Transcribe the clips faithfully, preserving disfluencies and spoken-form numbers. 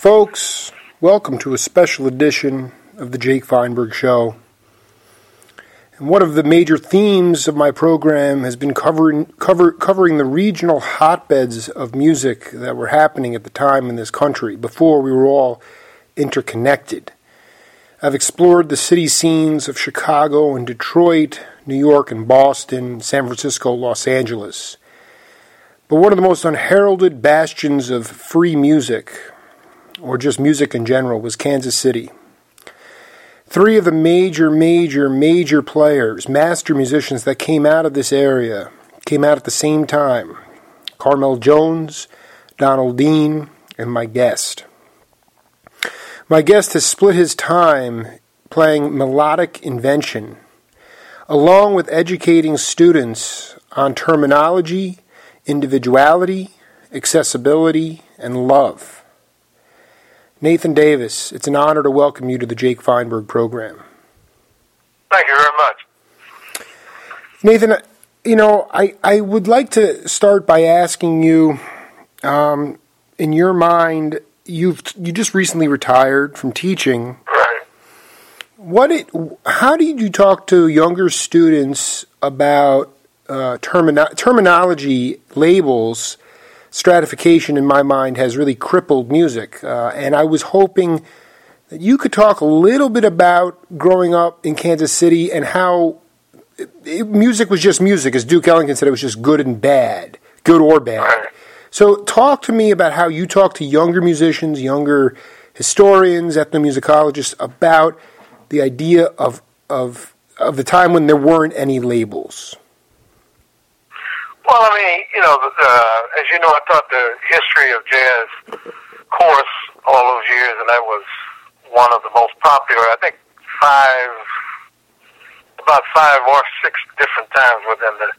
Folks, welcome to a special edition of the Jake Feinberg Show. And one of the major themes of my program has been covering cover, covering the regional hotbeds of music that were happening at the time in this country, before we were all interconnected. I've explored the city scenes of Chicago and Detroit, New York and Boston, San Francisco, Los Angeles. But one of the most unheralded bastions of free music, or just music in general, was Kansas City. Three of the major, major, major players, master musicians that came out of this area, came out at the same time: Carmell Jones, Donald Dean, and my guest. My guest has split his time playing melodic invention, along with educating students on terminology, individuality, accessibility, and love. Nathan Davis, it's an honor to welcome you to the Jake Feinberg program. Thank you very much. Nathan, you know, I, I would like to start by asking you, um, in your mind, you've you just recently retired from teaching. Right. What it, how did you talk to younger students about uh, termino- terminology, labels? Stratification, in my mind, has really crippled music, uh, and I was hoping that you could talk a little bit about growing up in Kansas City and how it, it, music was just music, as Duke Ellington said, it was just good and bad, good or bad. So talk to me about how you talk to younger musicians, younger historians, ethnomusicologists, about the idea of of of the time when there weren't any labels. Well, I mean, you know, uh, as you know, I taught the history of jazz course all those years, and that was one of the most popular. I think five, about five or six different times within the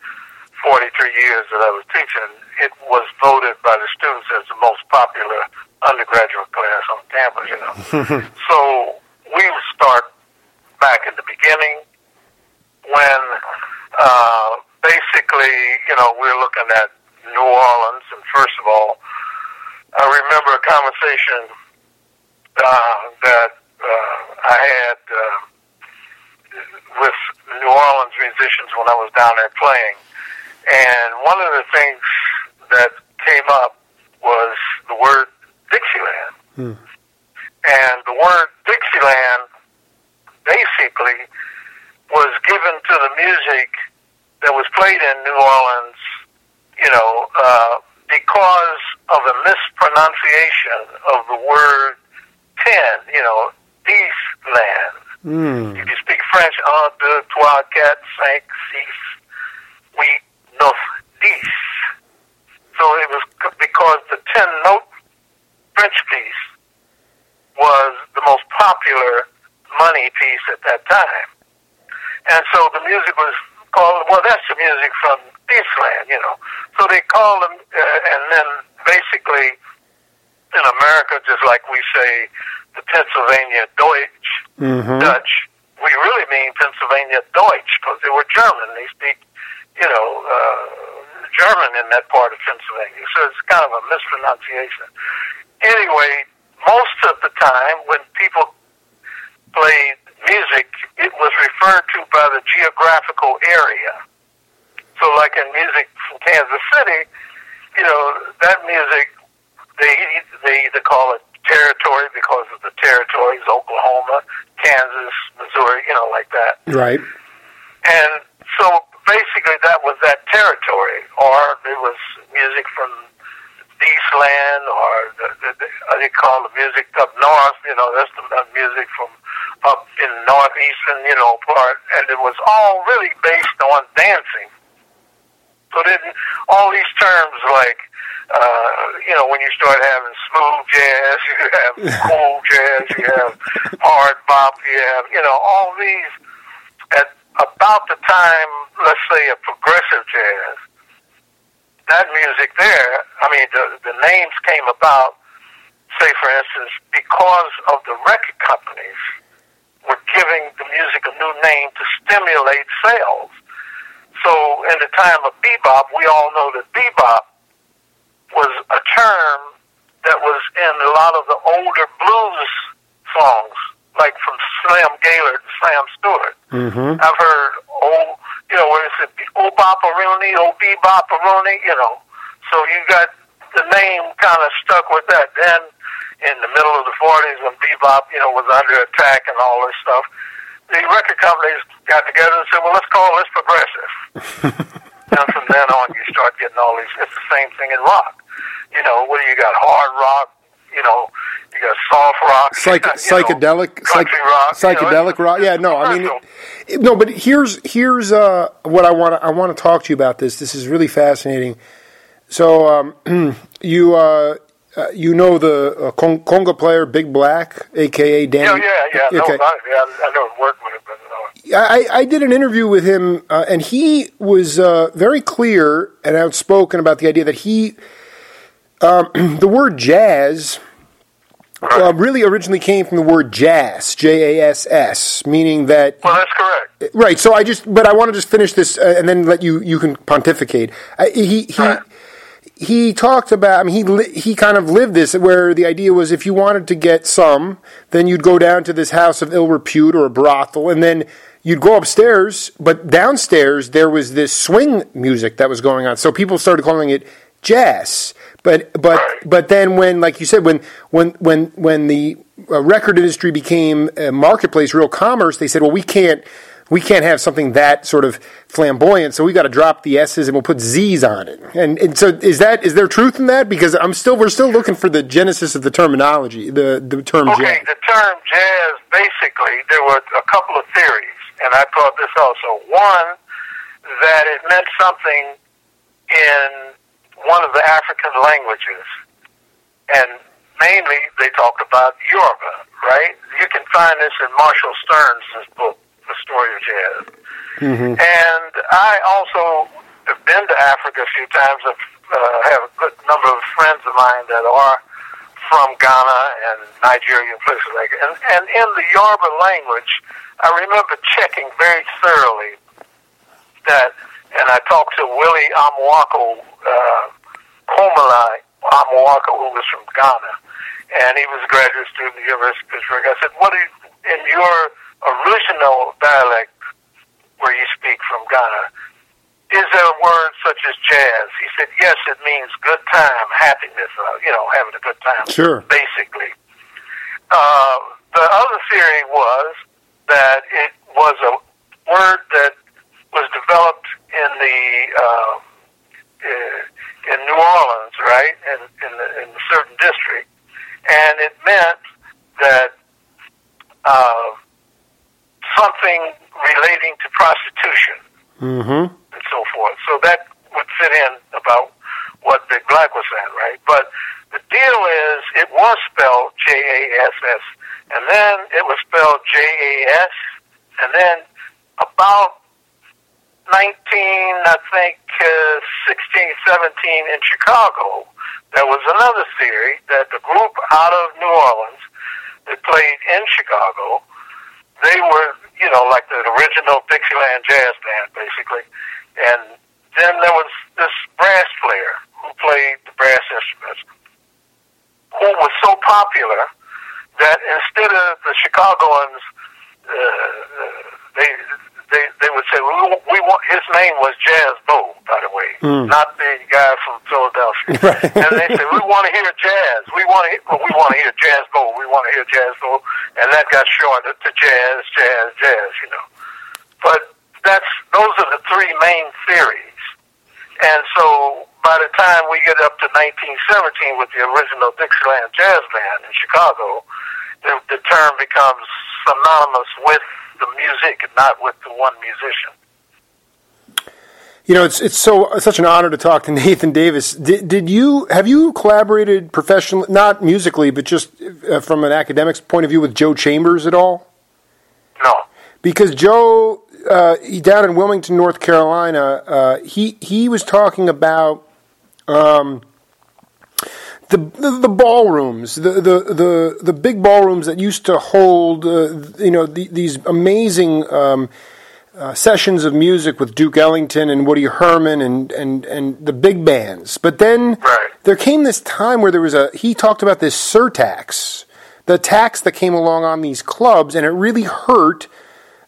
forty-three years that I was teaching, it was voted by the students as the most popular undergraduate class on campus, you know. So we would start back at the beginning when... Uh, Basically, you know, we're looking at New Orleans, and first of all, I remember a conversation uh, that uh, I had uh, with New Orleans musicians when I was down there playing, and one of the things that came up was the word Dixieland. Hmm. And the word Dixieland basically was given to the music that was played in New Orleans, you know, uh, because of a mispronunciation of the word ten, you know, Dixieland. Mm. If you speak French, un, deux, trois, quatre, cinq, six, huit, neuf, dix. So it was c- because the ten-note French piece was the most popular money piece at that time. And so the music was called, well, that's the music from Dixieland, you know. So they call them, uh, and then basically in America, just like we say the Pennsylvania Deutsch, mm-hmm. Dutch, we really mean Pennsylvania Deutsch because they were German. They speak, you know, uh, German in that part of Pennsylvania. So it's kind of a mispronunciation. Anyway, most of the time when people played music, it was referred to by the geographical area. So like in music from Kansas City, you know, that music, they, they either call it territory because of the territories, Oklahoma, Kansas, Missouri, you know, like that. Right. And so basically that was that territory, or it was music from Dixieland, or the, the, the, they call the music up north, you know, that's the music from up in the northeastern, you know, part, and it was all really based on dancing. So then all these terms like, uh, you know, when you start having smooth jazz, you have cool jazz, you have hard bop, you have, you know, all these, at about the time, let's say, of progressive jazz, that music there, I mean, the, the names came about, say, for instance, because of the record companies were giving the music a new name to stimulate sales. So in the time of bebop, we all know that bebop was a term that was in a lot of the older blues songs, like from Slam Gaylord and Slam Stewart. Mm-hmm. I've heard old, you know, where it's a old bop-a-rooney, old bee-bop-a-rooney, you know. So you got the name kind of stuck with that. Then in the middle of the forties when bebop, you know, was under attack and all this stuff, the record companies got together and said, well, let's call this progressive. And from then on, you start getting all these, it's the same thing in rock. You know, whether you got hard rock, you know, you got soft rock, Psych- got, psychedelic, know, country psych- rock, psychedelic you know, rock. Yeah, no, I mean, it, no, but here's here's uh, what I want to I want to talk to you about. This this is really fascinating. So um, you uh, uh, you know the uh, con- conga player Big Black, aka Danny. Yeah, yeah, yeah. Okay. No, not, yeah I don't work with him, but no. I I did an interview with him, uh, and he was uh, very clear and outspoken about the idea that he. Um, the word jazz uh, really originally came from the word jass, J A S S, meaning that... Well, that's correct. Right, so I just... But I want to just finish this uh, and then let you... You can pontificate. Uh, he he, right. he talked about... I mean, he li- he kind of lived this, where the idea was if you wanted to get some, then you'd go down to this house of ill repute or a brothel, and then... You'd go upstairs, but downstairs there was this swing music that was going on. So people started calling it jazz. But but but then when, like you said, when when when when the record industry became a marketplace, real commerce, they said, well, we can't we can't have something that sort of flamboyant. So we got to drop the S's and we'll put Z's on it. And and so is that is there truth in that? Because I'm still we're still looking for the genesis of the terminology, the the term okay, jazz. Okay, the term jazz. Basically, there were a couple of theories. And I thought this also. One, that it meant something in one of the African languages. And mainly they talked about Yoruba, right? You can find this in Marshall Stearns' book, The Story of Jazz. Mm-hmm. And I also have been to Africa a few times. I uh, have a good number of friends of mine that are from Ghana and Nigeria and places like that. And, and in the Yoruba language, I remember checking very thoroughly that, and I talked to Willie Amuako, uh, Komala Amuako, who was from Ghana, and he was a graduate student at the University of Pittsburgh. I said, what do you, in your original dialect where you speak from Ghana, is there a word such as jazz? He said, yes, it means good time, happiness, uh, you know, having a good time, sure. Basically. Uh, the other theory was, that it was a word that was developed in the uh, in New Orleans, right, in in, the, in a certain district, and it meant that uh, something relating to prostitution mm-hmm. and so forth. So that would fit in about what Big Black was saying, right? But the deal is, it was spelled J A S S. And then it was spelled J A S, and then about nineteen, I think, uh, sixteen, seventeen in Chicago, there was another theory that the group out of New Orleans that played in Chicago, they were, you know, like the original Dixieland jazz band, basically. And then there was this brass player who played the brass instruments, who was so popular that instead of the Chicagoans, uh, they they they would say, well, we want his name was Jazz Bo, by the way, mm. not the guy from Philadelphia. Right. And they said, we want to hear jazz. We want to well, we want to hear Jazz Bo. We want to hear Jazz Bo, and that got shortened to jazz, jazz, jazz. You know, but that's those are the three main theories, and so. By the time we get up to nineteen seventeen with the original Dixieland Jazz Band in Chicago, the, the term becomes synonymous with the music, not with the one musician. You know, it's it's so it's such an honor to talk to Nathan Davis. Did, did you have you collaborated professionally, not musically, but just from an academic's point of view with Joe Chambers at all? No, because Joe uh, he, down in Wilmington, North Carolina, uh, he he was talking about. Um, the, the the ballrooms, the, the, the, the big ballrooms that used to hold, uh, you know, the, these amazing um, uh, sessions of music with Duke Ellington and Woody Herman and, and, and the big bands. But then right. there came this time where there was a. He talked about this surtax, the tax that came along on these clubs, and it really hurt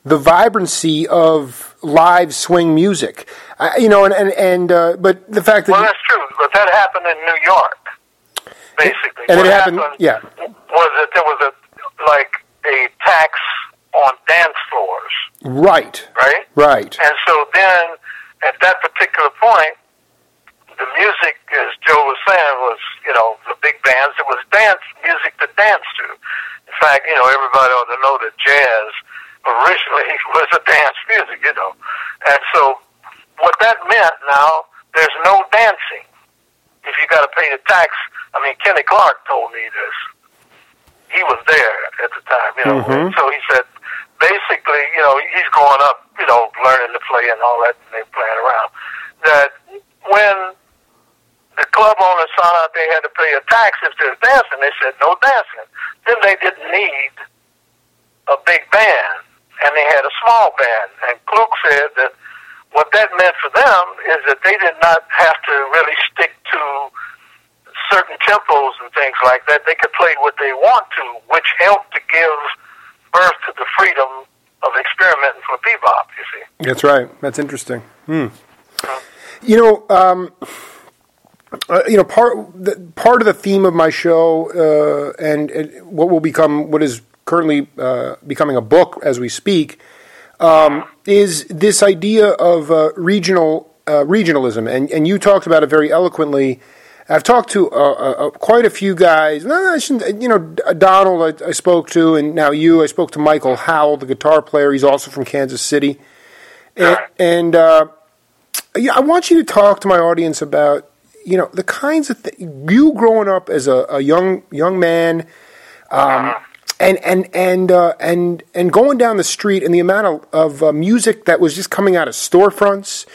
the vibrancy of live swing music. Uh, you know, and, and, and uh, but the fact that... Well, that's true, but that happened in New York, basically. And what it happened, happened, yeah. Was that there was a, like, a tax on dance floors. Right. Right? Right. And so then, at that particular point, the music, as Joe was saying, was, you know, the big bands. It was dance music to dance to. In fact, you know, everybody ought to know that jazz originally was a dance music, you know. And so what that meant now, there's no dancing. If you got to pay the tax, I mean, Kenny Clarke told me this. He was there at the time, you know. Mm-hmm. So he said, basically, you know, he's growing up, you know, learning to play and all that, and they're playing around, that when the club owners found out they had to pay a tax if there's dancing, they said no dancing. Then they didn't need a big band, and they had a small band. And Klug said that what that meant for them is that they did not have to really stick to certain tempos and things like that. They could play what they want to, which helped to give birth to the freedom of experimenting for bebop, you see. That's right. That's interesting. Hmm. You know, um, uh, you know, part the, part of the theme of my show, uh, and, and what will become what is currently uh, becoming a book as we speak, um, is this idea of uh, regional uh, regionalism, and and you talked about it very eloquently. I've talked to uh, uh, quite a few guys. No, I shouldn't, you know, Donald I, I spoke to, and now you. I spoke to Michael Howell, the guitar player. He's also from Kansas City, and. and uh, I want you to talk to my audience about, you know, the kinds of th- you growing up as a, a young young man, um, and and and uh, and and going down the street, and the amount of, of uh, music that was just coming out of storefronts,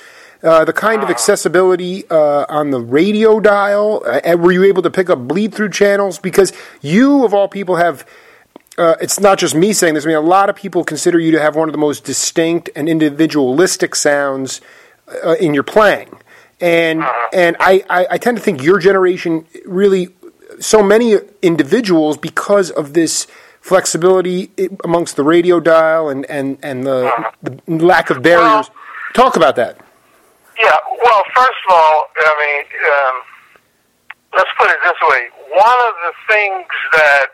uh, the kind of accessibility uh, on the radio dial, uh, were you able to pick up bleed through channels? Because you, of all people, have. Uh, it's not just me saying this. I mean, a lot of people consider you to have one of the most distinct and individualistic sounds. Uh, in your playing, and uh-huh. and I, I, I tend to think your generation really, so many individuals because of this flexibility amongst the radio dial and and and the, uh-huh. the lack of barriers. Well, talk about that. Yeah. Well, first of all, I mean, um, let's put it this way. One of the things that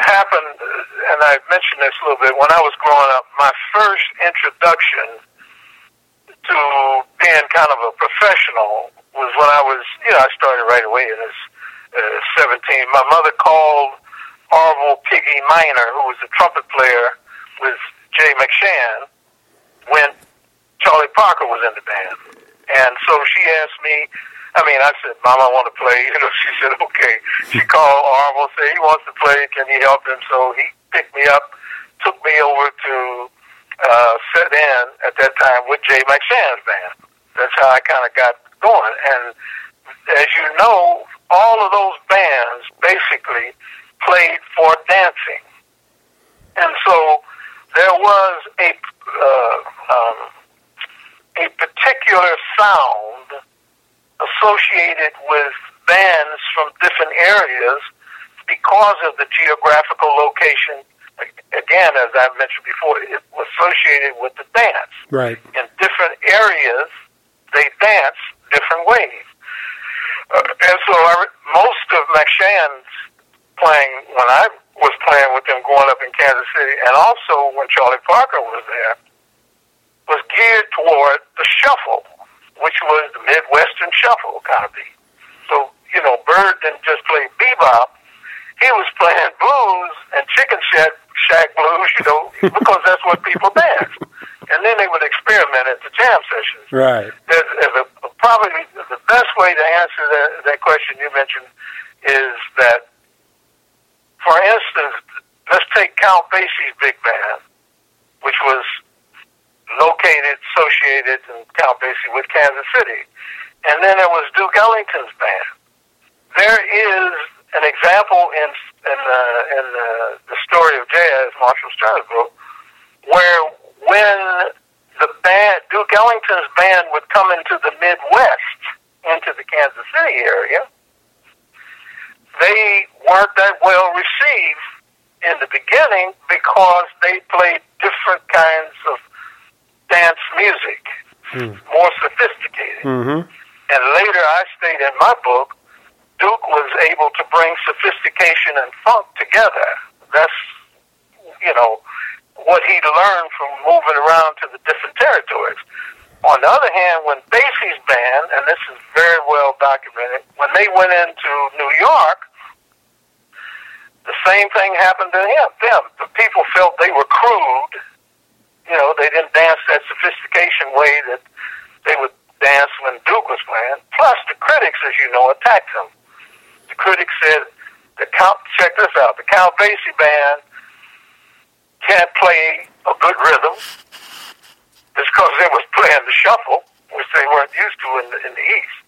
happened, and I mentioned this a little bit when I was growing up, my first introduction to being kind of a professional was when I was, you know, I started right away at uh, seventeen. My mother called Arville Piggy Minor, who was a trumpet player with Jay McShann, when Charlie Parker was in the band. And so she asked me, I mean, I said, Mom, I want to play. You know, she said, okay. She called Arville, said he wants to play. Can you help him? So he picked me up, took me over to... Uh, set in at that time with Jay McShann's band. That's how I kind of got going. And as you know, all of those bands basically played for dancing. And so there was a uh, um, a particular sound associated with bands from different areas because of the geographical location. Again, as I mentioned before, it was associated with the dance. Right. In different areas, they dance different ways. Uh, and so I re- most of McShann's playing, when I was playing with them growing up in Kansas City, and also when Charlie Parker was there, was geared toward the shuffle, which was the Midwestern shuffle kind of beat. So, you know, Bird didn't just play bebop. He was playing blues and chicken shack, shack blues, you know, because that's what people dance. And then they would experiment at the jam sessions. Right. There's, there's a, probably the best way to answer that, that question you mentioned is that, for instance, let's take Count Basie's big band, which was located, associated, in Count Basie with Kansas City. And then there was Duke Ellington's band. There is... An example in in, uh, in uh, the story of jazz, Marshall Stearns book, where when the band, Duke Ellington's band would come into the Midwest, into the Kansas City area, they weren't that well received in the beginning because they played different kinds of dance music, mm. more sophisticated. Mm-hmm. And later I state in my book, Duke was able to bring sophistication and funk together. That's, you know, what he learned from moving around to the different territories. On the other hand, when Basie's band, and this is very well documented, when they went into New York, the same thing happened to him. Them. The people felt they were crude. You know, they didn't dance that sophistication way that they would dance when Duke was playing. Plus, the critics, as you know, attacked him. The critics said, "The Count, check this out, the Count Basie band can't play a good rhythm." It's because they was playing the shuffle, which they weren't used to in the, in the East.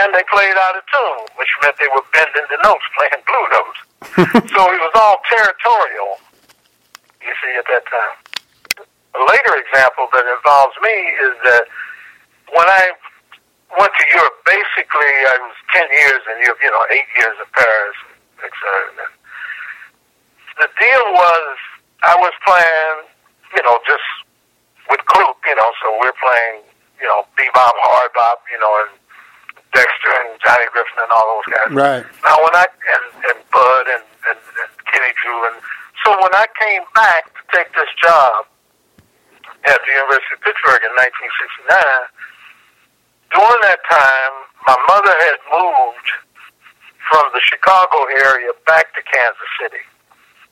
And they played out of tune, which meant they were bending the notes, playing blue notes. So it was all territorial, you see, at that time. A later example that involves me is that when I went to Europe, basically I was ten years in Europe, you know, eight years in Paris, et cetera. The deal was I was playing, you know, just with Kluk, you know, so we're playing, you know, bebop, hard bop, you know, and Dexter and Johnny Griffin and all those guys. Right. Now when I and, and Bud and, and, and Kenny Drew, and so when I came back to take this job at the University of Pittsburgh in nineteen sixty-nine, during that time my mother had moved from the Chicago area back to Kansas City.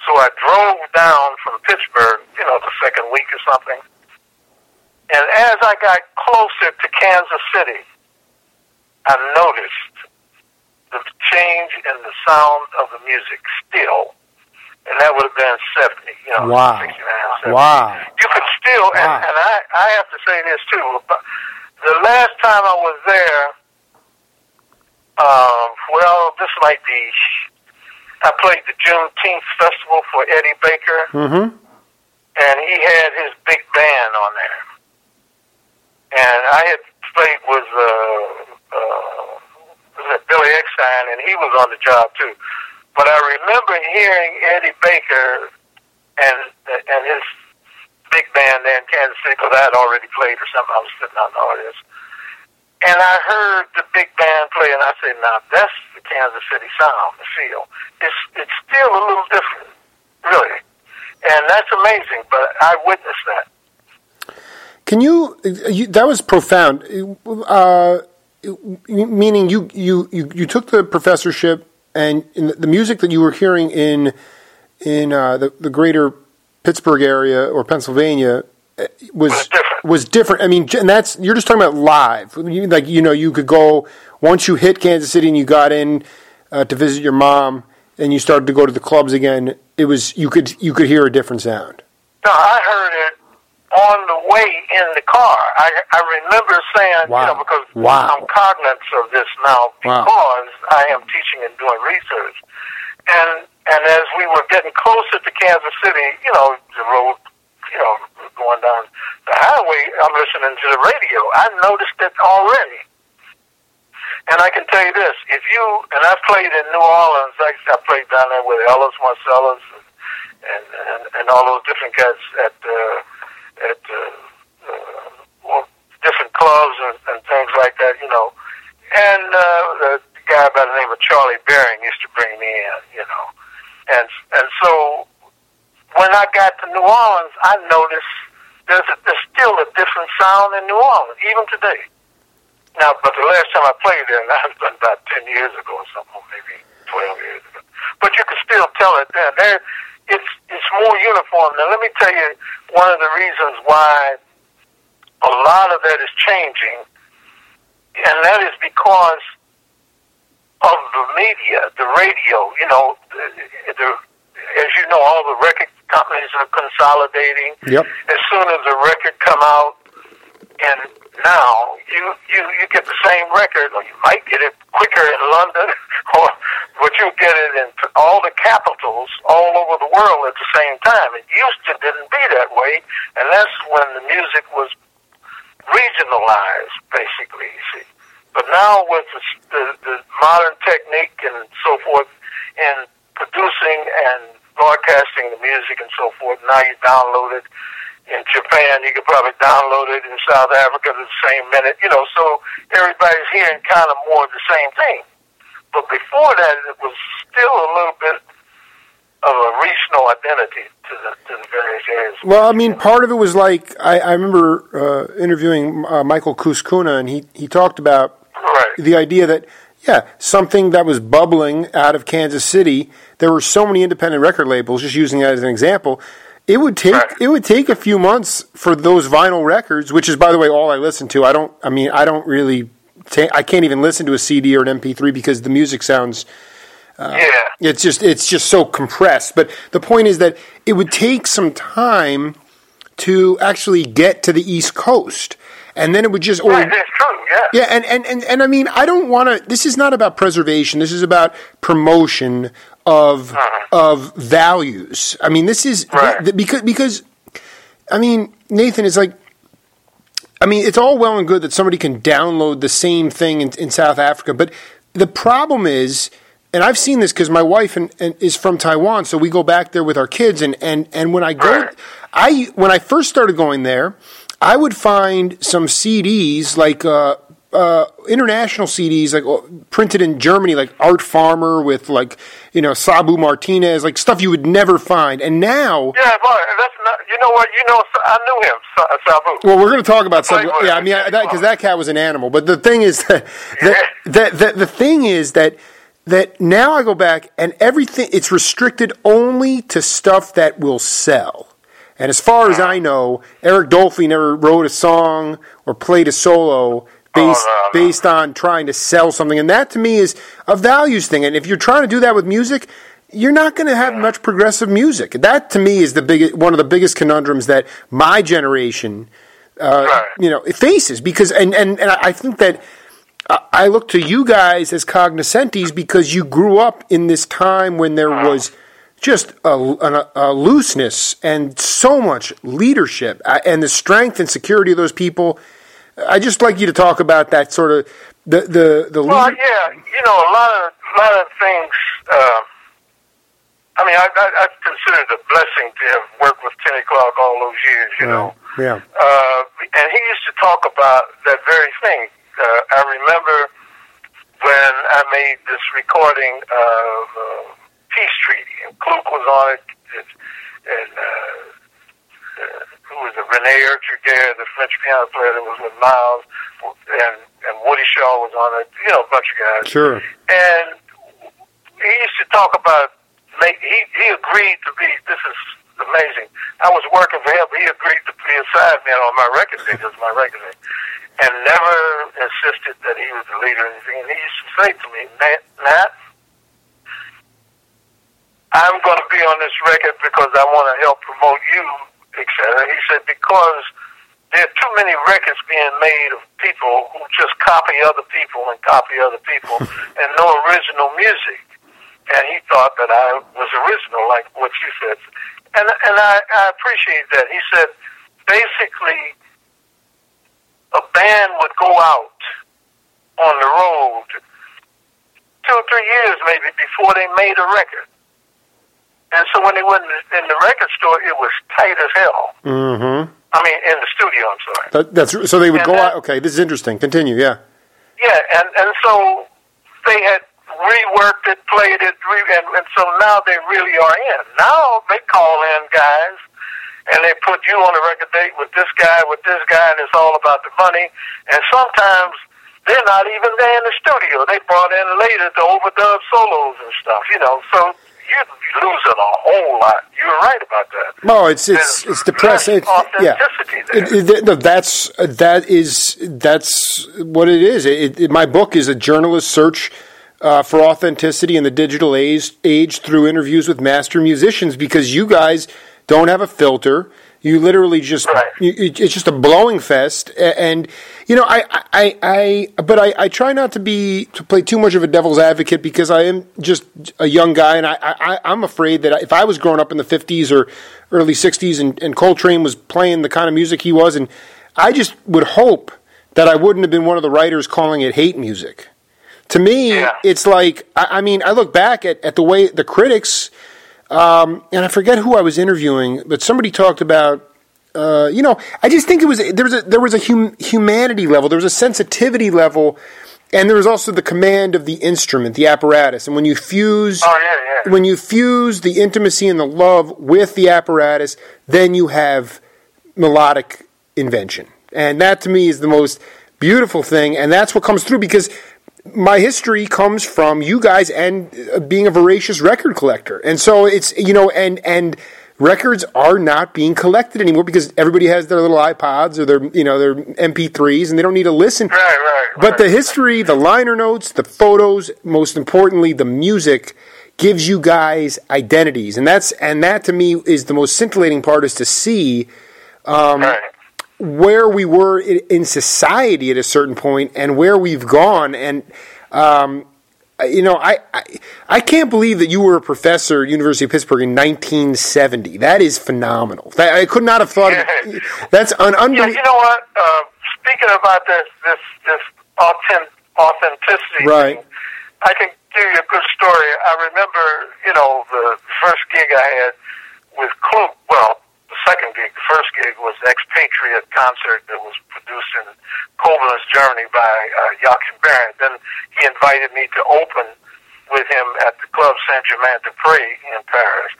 So I drove down from Pittsburgh, you know, the second week or something. And as I got closer to Kansas City, I noticed the change in the sound of the music still. And that would have been seventy, you know, wow. sixty-nine, seventy. Wow. You could still, wow. and, and I, I have to say this too, but the last time I was there, uh, well, this might be, I played the Juneteenth Festival for Eddie Baker, mm-hmm. and he had his big band on there. And I had played with uh, uh, Billy Eckstine, and he was on the job too. But I remember hearing Eddie Baker and and his big band there in Kansas City, because I had already played or something. I was sitting on the audience. And I heard the big band play, and I said, now, nah, that's the Kansas City sound, the feel. It's, it's still a little different, really. And that's amazing, but I witnessed that. Can you, you? That was profound. Uh, meaning you, you, you, you took the professorship, and in the music that you were hearing in in uh, the the greater Pittsburgh area or Pennsylvania was was different. Was different. I mean, and that's you're just talking about live. Like you know, you could go once you hit Kansas City and you got in uh, to visit your mom, and you started to go to the clubs again. It was you could you could hear a different sound. No, I heard it. On the way in the car, I, I remember saying, wow. you know, because wow. I'm cognizant of this now because wow. I am teaching and doing research. And and as we were getting closer to Kansas City, you know, the road, you know, going down the highway, I'm listening to the radio. I noticed it already. And I can tell you this, if you, and I played in New Orleans, I, I played down there with Ellis Marcellus and, and, and, and all those different guys at the, uh, at uh, uh, different clubs and, and things like that, you know. And uh, the guy by the name of Charlie Baring used to bring me in, you know. And and so when I got to New Orleans, I noticed there's, a, there's still a different sound in New Orleans, even today. Now, but the last time I played there, and that was about ten years ago or something, maybe twelve years ago. But you can still tell it then. There, it's, it's more uniform. Now, let me tell you, one of the reasons why a lot of that is changing, and that is because of the media, the radio. You know, the, the, as you know, all the record companies are consolidating. Yep. As soon as a record come out, and now you, you, you get the same record, or you might get it quicker in London, or but you get it in all the capitals all over the world at the same time. It used to didn't be that way, and that's when the music was regionalized, basically, you see. But now with the, the, the modern technique and so forth, in producing and broadcasting the music and so forth. Now you download it in Japan. You could probably download it in South Africa at the same minute. You know, so everybody's hearing kind of more of the same thing. But before that, it was still a little bit of a regional identity to the, to the various areas. Well, I mean, part of it was like, I, I remember uh, interviewing uh, Michael Cuskuna, and he, he talked about right. the idea that, yeah, something that was bubbling out of Kansas City, there were so many independent record labels, just using that as an example, it would take right. it would take a few months for those vinyl records, which is, by the way, all I listen to. I don't, I mean, I don't really... I can't even listen to a C D or an M P three because the music sounds. Uh, yeah. It's just it's just so compressed. But the point is that it would take some time to actually get to the East Coast, and then it would just. Or, right, that's true. Yeah. Yeah, and and, and, and I mean, I don't want to. This is not about preservation. This is about promotion of uh-huh. of values. I mean, this is right. th- because because, I mean, Nathan is like. I mean, it's all well and good that somebody can download the same thing in, in South Africa, but the problem is, and I've seen this because my wife and, and is from Taiwan, so we go back there with our kids, and, and, and when I go, I when I first started going there, I would find some C Ds, like uh, uh, international C Ds, like uh, printed in Germany, like Art Farmer with like you know Sabu Martinez, like stuff you would never find, and now. Yeah, boy, that's not. You know what? You know, I knew him, Sabu. Well, we're going to talk about Sabu. Yeah, I mean, because that cat was an animal. But the thing is that, that, yeah. that, that the thing is that that now I go back and everything it's restricted only to stuff that will sell. And as far as I know, Eric Dolphy never wrote a song or played a solo based oh, no, no. based on trying to sell something. And that to me is a values thing. And if you're trying to do that with music, you're not going to have much progressive music. That, to me, is the big, one of the biggest conundrums that my generation, uh, right. you know, faces. Because, and, and, and I think that I look to you guys as cognoscentes because you grew up in this time when there was just a, a, a looseness and so much leadership and the strength and security of those people. I'd just like you to talk about that sort of the the the. Well, leader- yeah, you know, a lot of a lot of things. Uh, I mean, I, I, I consider it a blessing to have worked with Kenny Clarke all those years, you know. Oh, yeah. Uh, and he used to talk about that very thing. Uh, I remember when I made this recording of uh, Peace Treaty, and Kluk was on it, and uh, uh, who was it? Rene Urtruguier, the French piano player that was with Miles, and, and Woody Shaw was on it, you know, a bunch of guys. Sure. And he used to talk about He, he agreed to be, this is amazing, I was working for him, but he agreed to be a side man on my record thing, that's my record thing, and never insisted that he was the leader or anything. And he used to say to me, Nat, Nat I'm going to be on this record because I want to help promote you, et cetera. He said, because there are too many records being made of people who just copy other people and copy other people and no original music. And he thought that I was original, like what you said. And and I, I appreciate that. He said, basically, a band would go out on the road two or three years maybe before they made a record. And so when they went in the record store, it was tight as hell. Mm-hmm. I mean, in the studio, I'm sorry. That, that's, so they would and go that, out. Okay, this is interesting. Continue, yeah. Yeah, and, and so they had reworked it, played it, re- and, and so now they really are in. Now they call in guys, and they put you on a record date with this guy, with this guy, and it's all about the money. And sometimes they're not even there in the studio. They brought in later to overdub solos and stuff, you know. So you're losing a whole lot. You're right about that. No, it's it's There's it's depressing. It's, authenticity yeah. there. It, it, no, that's that is that's what it is. It, it, my book is a journalist search. Uh, for authenticity in the digital age, age through interviews with master musicians, because you guys don't have a filter. You literally just right. you, it's just a blowing fest. And you know, I, I, I but I, I try not to be to play too much of a devil's advocate because I am just a young guy, and I, I I'm afraid that if I was growing up in the fifties or early sixties, and, and Coltrane was playing the kind of music he was, and I just would hope that I wouldn't have been one of the writers calling it hate music. To me, yeah. it's like, I, I mean, I look back at, at the way the critics, um, and I forget who I was interviewing, but somebody talked about, uh, you know, I just think it was there was a, there was a hum, humanity level, there was a sensitivity level, and there was also the command of the instrument, the apparatus. And when you fuse, oh, yeah, yeah. when you fuse the intimacy and the love with the apparatus, then you have melodic invention. And that to me is the most beautiful thing, and that's what comes through, because my history comes from you guys and being a voracious record collector. And so it's, you know, and and records are not being collected anymore because everybody has their little iPods or their, you know, their M P threes, and they don't need to listen. Right, right, right. But the history, the liner notes, the photos, most importantly, the music gives you guys identities. And that's and that to me is the most scintillating part, is to see um right. where we were in society at a certain point and where we've gone. And, um, you know, I, I I can't believe that you were a professor at University of Pittsburgh in nineteen seventy. That is phenomenal. That, I could not have thought yeah. of it. That's an unbelievable. Yeah, you know what? Uh, speaking about this this, this authentic, authenticity, right. thing, I can give you a good story. I remember, you know, the first gig I had with Klump, well, the second gig, the first gig, was the Expatriate concert that was produced in Koblenz, Germany by uh, Joachim Baron. Then he invited me to open with him at the Club Saint-Germain-des-Prés in Paris.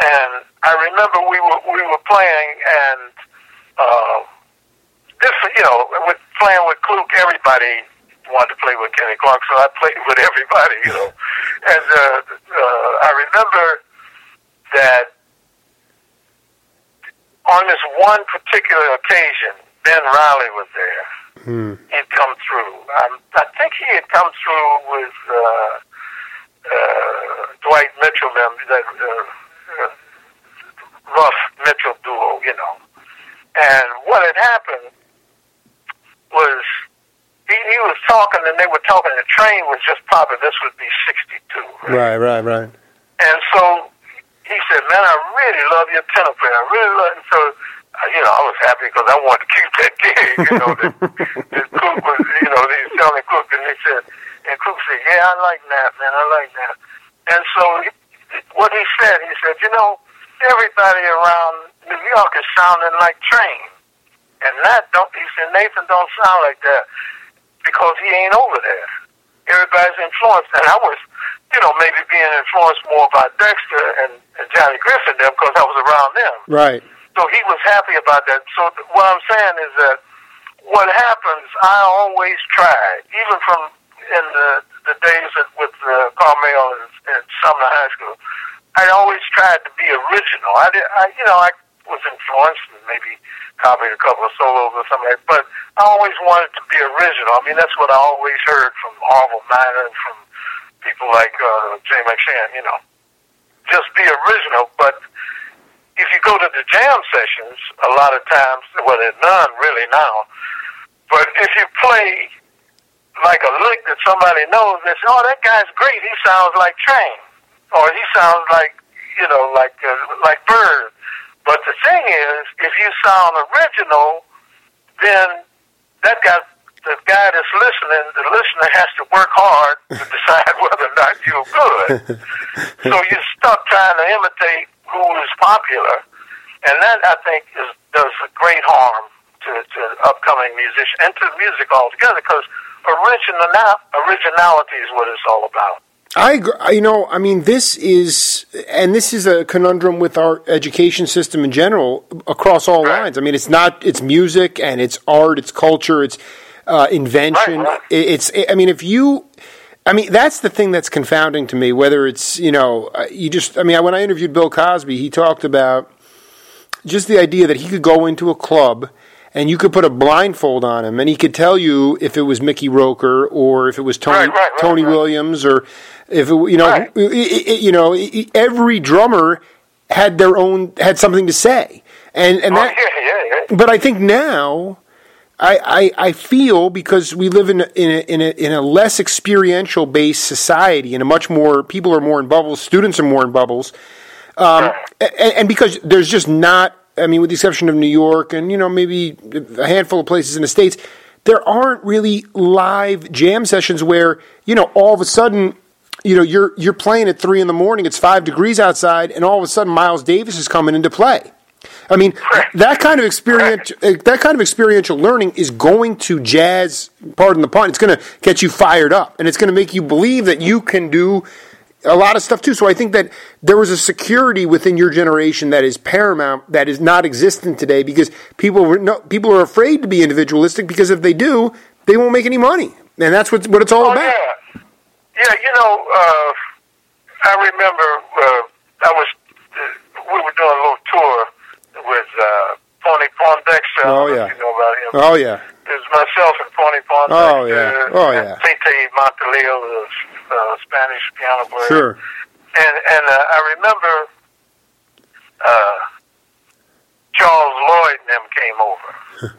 And I remember we were we were playing, and uh, this, you know, with playing with Kluk, everybody wanted to play with Kenny Clarke, so I played with everybody, you know. And uh, uh, I remember that on this one particular occasion, Ben Riley was there. Hmm. He'd come through. Um, I think he had come through with uh, uh, Dwight Mitchell, them, that uh, Ruff Mitchell duo, you know. And what had happened was he, he was talking, and they were talking. The train was just popping. This would be sixty-two. Right, right, right. right. And so he said, "Man, I really love your tenor player. I really love it." So, you know, I was happy because I wanted to keep that gig. You know, that, that Cook was, you know, he was telling Cook, and he said, and Cook said, "Yeah, I like that, man. I like that." And so, he, what he said, he said, "You know, everybody around New York is sounding like Train, and that don't." He said, "Nathan don't sound like that because he ain't over there. Everybody's influenced." And I was, you know, maybe being influenced more by Dexter and, and Johnny Griffin them, because I was around them. Right. So he was happy about that. So th- what I'm saying is that what happens, I always tried, even from in the the days that with uh, Carmell and, and Sumner High School, I always tried to be original. I did, I, you know, I was influenced and maybe copied a couple of solos or something like that, but I always wanted to be original. I mean, that's what I always heard from Arville Minor and from people like uh, Jay McShann, you know, just be original. But if you go to the jam sessions, a lot of times, well, there's none really now, but if you play like a lick that somebody knows, they say, "Oh, that guy's great. He sounds like Train," or "He sounds like, you know, like uh, like Bird." But the thing is, if you sound original, then that guy, the guy that's listening, the listener has to work hard to decide whether or not you're good. So you're stuck trying to imitate who is popular. And that, I think, is, does a great harm to, to upcoming musicians and to music altogether, because original, originality is what it's all about. I agree. You know, I mean, this is, and this is a conundrum with our education system in general across all right. lines. I mean, it's not, it's music and it's art, it's culture, it's, Uh, invention. It's, I mean, if you, I mean, that's the thing that's confounding to me, whether it's, you know, you just, I mean, when I interviewed Bill Cosby, he talked about just the idea that he could go into a club and you could put a blindfold on him and he could tell you if it was Mickey Roker or if it was Tony, right, right, right, Tony right. Williams, or if it, you know, right. it, it, you know, it, every drummer had their own, had something to say. And, and oh, that, yeah, yeah, yeah. But I think now, I, I, I feel because we live in a, in a, in a, in a less experiential based society, and a much more, people are more in bubbles, students are more in bubbles, um, and, and because there's just not, I mean, with the exception of New York and, you know, maybe a handful of places in the States, there aren't really live jam sessions where, you know, all of a sudden, you know, you're you're playing at three in the morning, it's five degrees outside, and all of a sudden Miles Davis is coming into play. I mean, that kind of experience, that kind of experiential learning is going to jazz, pardon the pun, it's going to get you fired up, and it's going to make you believe that you can do a lot of stuff too. So I think that there was a security within your generation that is paramount, that is not existent today, because people were no, people are afraid to be individualistic, because if they do, they won't make any money, and that's what what it's all oh, about. Yeah. yeah, you know, uh, I remember uh, I was uh, we were doing a little tour with uh, Pony Pondex. Oh yeah, you know about him. Oh yeah, it was myself and Pony Pondex. Oh yeah, uh, oh yeah. Tete Montalil, uh, Spanish piano player. Sure. And and uh, I remember uh, Charles Lloyd and them came over,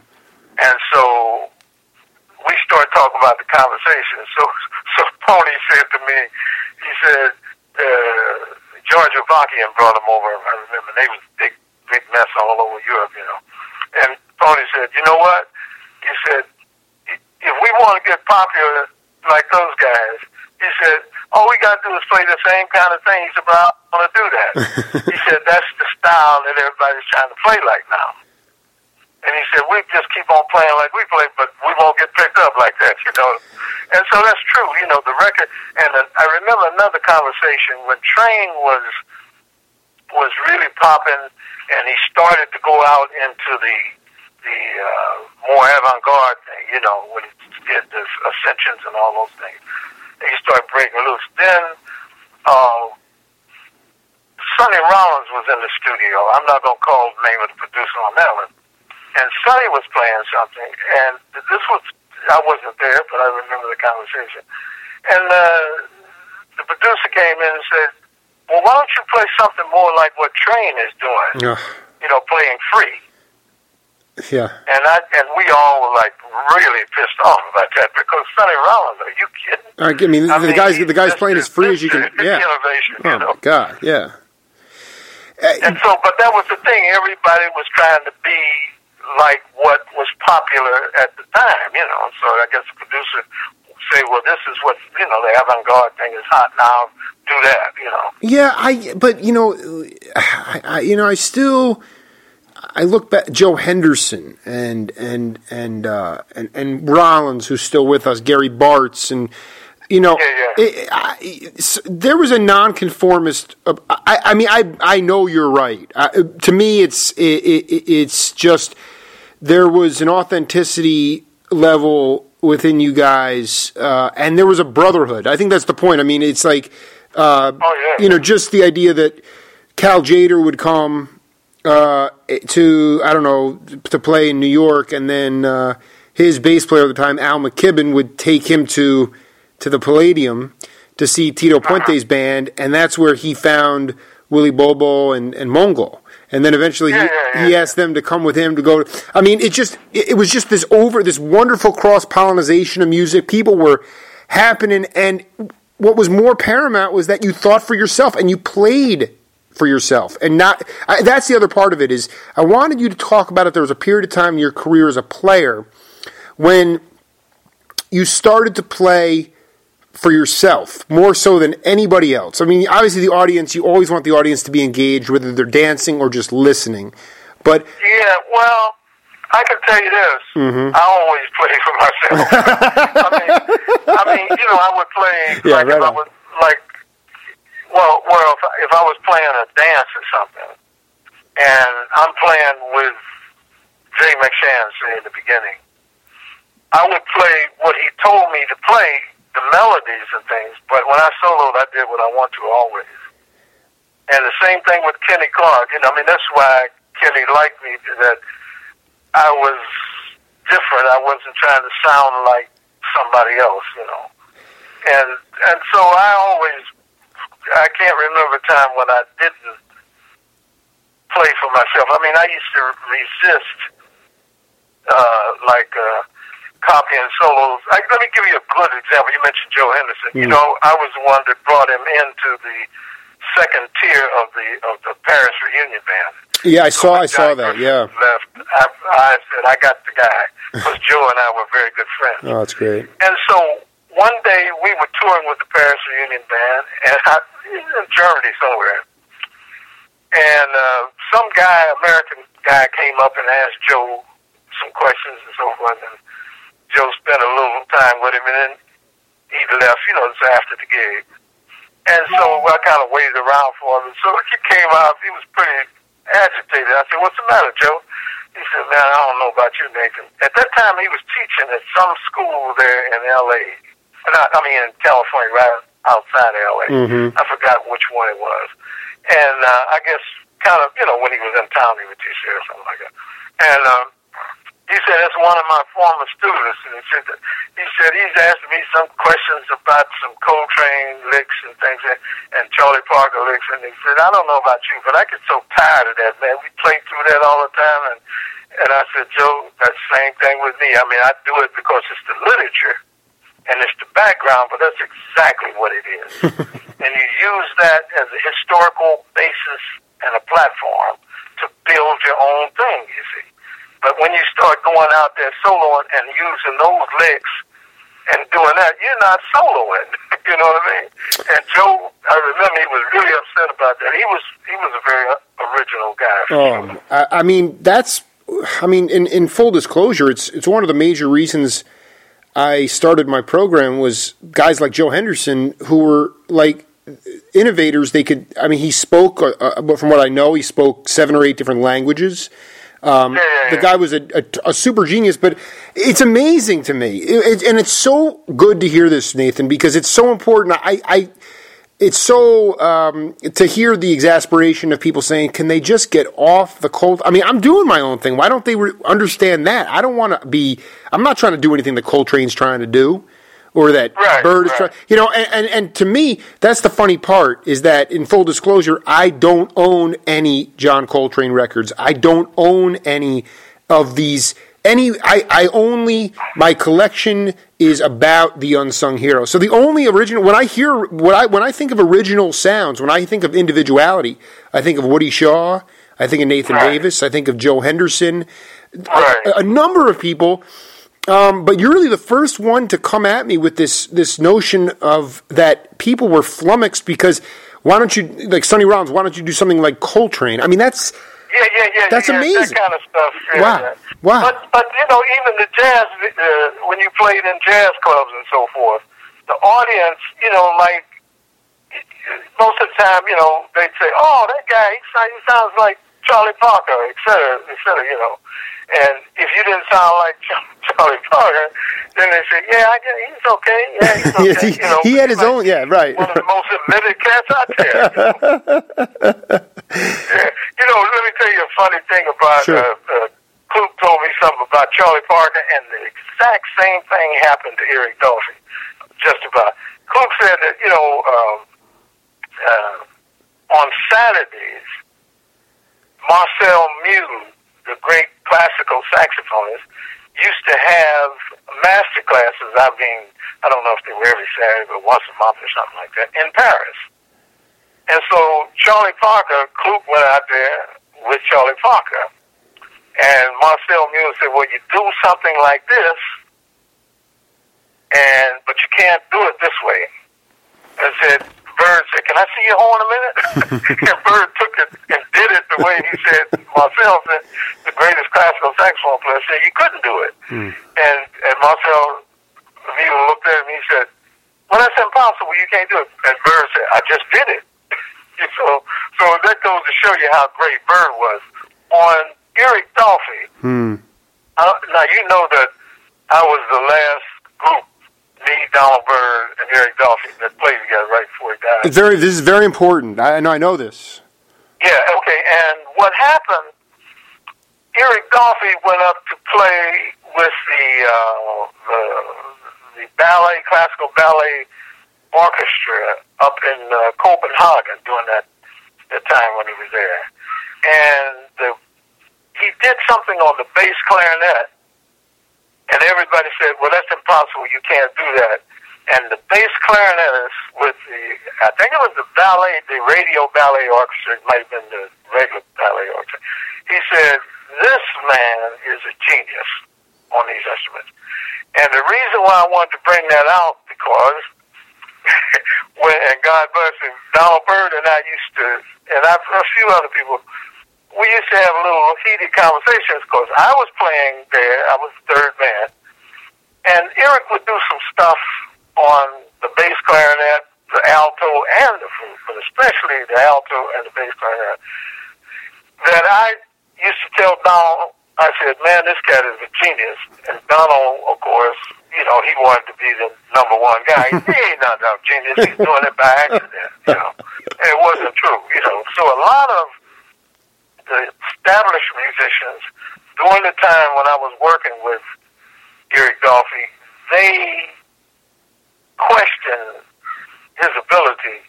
and so we started talking about the conversation. So so Pony said to me, he said, uh, George Avakian brought him over. I remember they was big. big mess all over Europe, you know. And Tony said, you know what? He said, if we want to get popular like those guys, he said, all we got to do is play the same kind of things about how to do that. He said, that's the style that everybody's trying to play like now. And he said, we just keep on playing like we play, but we won't get picked up like that, you know. And so that's true, you know, the record. And uh, I remember another conversation when Train was was really popping, and he started to go out into the the uh, more avant-garde thing, you know, when he did the Ascensions and all those things. And he started breaking loose. Then uh, Sonny Rollins was in the studio. I'm not going to call the name of the producer on that one. And Sonny was playing something, and this was, I wasn't there, but I remember the conversation. And uh, the producer came in and said, well, why don't you play something more like what Train is doing? Ugh. You know, playing free. Yeah. And I and we all were like really pissed off about that, because Sonny Rollins, are you kidding? I mean, I the mean, guys the guys playing as free as you can. Yeah. Innovation. Oh you know? my God! Yeah. And so, but that was the thing. Everybody was trying to be like what was popular at the time, you know. So I guess the producer say, well, this is what, you know, the avant-garde thing is hot now, do that, you know. Yeah, I, but, you know, I, I you know, I still, I look back, Joe Henderson and, and, and, uh, and, and Rollins, who's still with us, Gary Bartz, and, you know, yeah, yeah. It, I, it, there was a nonconformist, uh, I, I mean, I, I know you're right. I, to me, it's, it, it, it's just, there was an authenticity level within you guys, uh, and there was a brotherhood. I think that's the point. I mean, it's like, uh, oh, yeah. you know, just the idea that Cal Jader would come uh, to, I don't know, to play in New York, and then uh, his bass player at the time, Al McKibben, would take him to to the Palladium to see Tito Puente's band, and that's where he found Willie Bobo and, and Mongol. And then eventually he, yeah, yeah, yeah. he asked them to come with him to go. To, I mean, it just it, it was just this over this wonderful cross pollination of music. People were happening, and what was more paramount was that you thought for yourself and you played for yourself, and not. I, that's the other part of it is I wanted you to talk about it. There was a period of time in your career as a player when you started to play for yourself, more so than anybody else. I mean, obviously the audience, you always want the audience to be engaged, whether they're dancing or just listening. But yeah, well, I can tell you this. Mm-hmm. I always play for myself. I mean, I mean, you know, I would play, yeah, like, right if I was, like, well, well if, I, if I was playing a dance or something, and I'm playing with Jay McShann, say, in the beginning, I would play what he told me to play, the melodies and things, but when I soloed, I did what I want to always. And the same thing with Kenny Clarke. You know, I mean, that's why Kenny liked me, that I was different. I wasn't trying to sound like somebody else, you know. And and so I always, I can't remember a time when I didn't play for myself. I mean, I used to resist, uh, like, uh, copying solos. I, let me give you a good example. You mentioned Joe Henderson. Mm. You know, I was the one that brought him into the second tier of the of the Paris reunion band. Yeah, I saw. So I saw that. Yeah. Left. I, I said I got the guy. because Joe and I were very good friends. Oh, that's great. And so one day we were touring with the Paris Reunion Band and I, in Germany somewhere. And uh, some guy, American guy, came up and asked Joe some questions and so forth. And Joe spent a little time with him, and then he left, you know, it's after the gig. And so I kind of waited around for him. And so he came out, he was pretty agitated. I said, "What's the matter, Joe?" He said, "Man, I don't know about you, Nathan." At that time, he was teaching at some school there in L A Not, I mean, in California, right outside L A Mm-hmm. I forgot which one it was. And uh, I guess kind of, you know, when he was in town, he would teach there or something like that. And um, he said, "That's one of my former students." And he said, that, he said he's asking me some questions about some Coltrane licks and things, and, and Charlie Parker licks. And he said, "I don't know about you, but I get so tired of that, man. We play through that all the time." And, and I said, "Joe, that's the same thing with me. I mean, I do it because it's the literature. And it's the background, but that's exactly what it is." And you use that as a historical basis and a platform to build your own thing, you see. But when you start going out there soloing and using those licks and doing that, you're not soloing. You know what I mean? And Joe, I remember he was really upset about that. He was he was a very original guy. Oh, sure. I, I mean, that's, I mean, in, in full disclosure, it's it's one of the major reasons I started my program was guys like Joe Henderson who were like innovators. They could, I mean, he spoke, uh, from what I know, he spoke seven or eight different languages. Um, yeah, yeah, yeah. The guy was a, a, a super genius, but it's amazing to me. It, it, and it's so good to hear this, Nathan, because it's so important. I, I it's so, um, to hear the exasperation of people saying, "Can they just get off the Coltrane? I mean, I'm doing my own thing. Why don't they re- understand that? I don't want to be, I'm not trying to do anything that Coltrane's trying to do or that right, Bird is right. trying, you know," and, and, and to me, that's the funny part is that in full disclosure, I don't own any John Coltrane records. I don't own any of these Any, I, I only, my collection is about the unsung hero. So the only original, when I hear, when I, when I think of original sounds, when I think of individuality, I think of Woody Shaw, I think of Nathan right. Davis, I think of Joe Henderson, right. a, a number of people, um, but you're really the first one to come at me with this, this notion of that people were flummoxed because why don't you, like Sonny Rollins, why don't you do something like Coltrane? I mean, that's... Yeah, yeah, yeah. That's yeah, amazing. That kind of stuff. Yeah, wow, yeah. wow. But, but, you know, even the jazz, uh, when you played in jazz clubs and so forth, the audience, you know, like, most of the time, you know, they'd say, "Oh, that guy, he sounds, he sounds like Charlie Parker," et cetera, et cetera, you know. And if you didn't sound like Charlie Parker, then they say, "Yeah, I guess he's okay. Yeah, he's okay." he, you know, he had his like, own, yeah, right. One of the most admitted cats out there. You know? Yeah. You know, let me tell you a funny thing about, sure. uh, uh, Kloop told me something about Charlie Parker, and the exact same thing happened to Eric Dolphy, just about. Kloop said that, you know, um, uh, on Saturdays, Marcel Mew, the great classical saxophonist, used to have master classes, I mean, I don't know if they were every Saturday, but once a month or something like that, in Paris. And so Charlie Parker, Kloop went out there with Charlie Parker. And Marcel Mule said, "Well, you do something like this, and but you can't do it this way." And said, Bird said, "Can I see your horn a minute?" And Bird took it and did it the way he said, Marcel said, the greatest classical saxophone player, said, "You couldn't do it." Mm. And, and Marcel Mule looked at him and he said, "Well, that's impossible. You can't do it." And Bird said, "I just did it." So, so that goes to show you how great Bird was. On Eric Dolphy, hmm. uh, now you know that I was the last group, me, Donald Bird, and Eric Dolphy, that played together right before he died. It's very, this is very important. I know I know this. Yeah, okay. And what happened, Eric Dolphy went up to play with the, uh, the, the ballet, classical ballet orchestra up in uh, Copenhagen during that, that time when he was there. And the, he did something on the bass clarinet, and everybody said, "Well, that's impossible, you can't do that." And the bass clarinetist with the, I think it was the ballet, the radio ballet orchestra, it might have been the regular ballet orchestra, he said, "This man is a genius. on these instruments. And the reason why I wanted to bring that out, because when, and God bless him, Donald Byrd and I used to, and I, a few other people, we used to have a little heated conversations, because I was playing there, I was the third man, and Eric would do some stuff on the bass clarinet, the alto, and the flute, but especially the alto and the bass clarinet, that I used to tell Donald, I said, man, this cat is a genius. And Donald, of course, you know, he wanted to be the number one guy. He ain't not no genius. He's doing it by accident, you know. And it wasn't true, you know. So a lot of the established musicians, during the time when I was working with Eric Dolphy, they questioned his ability,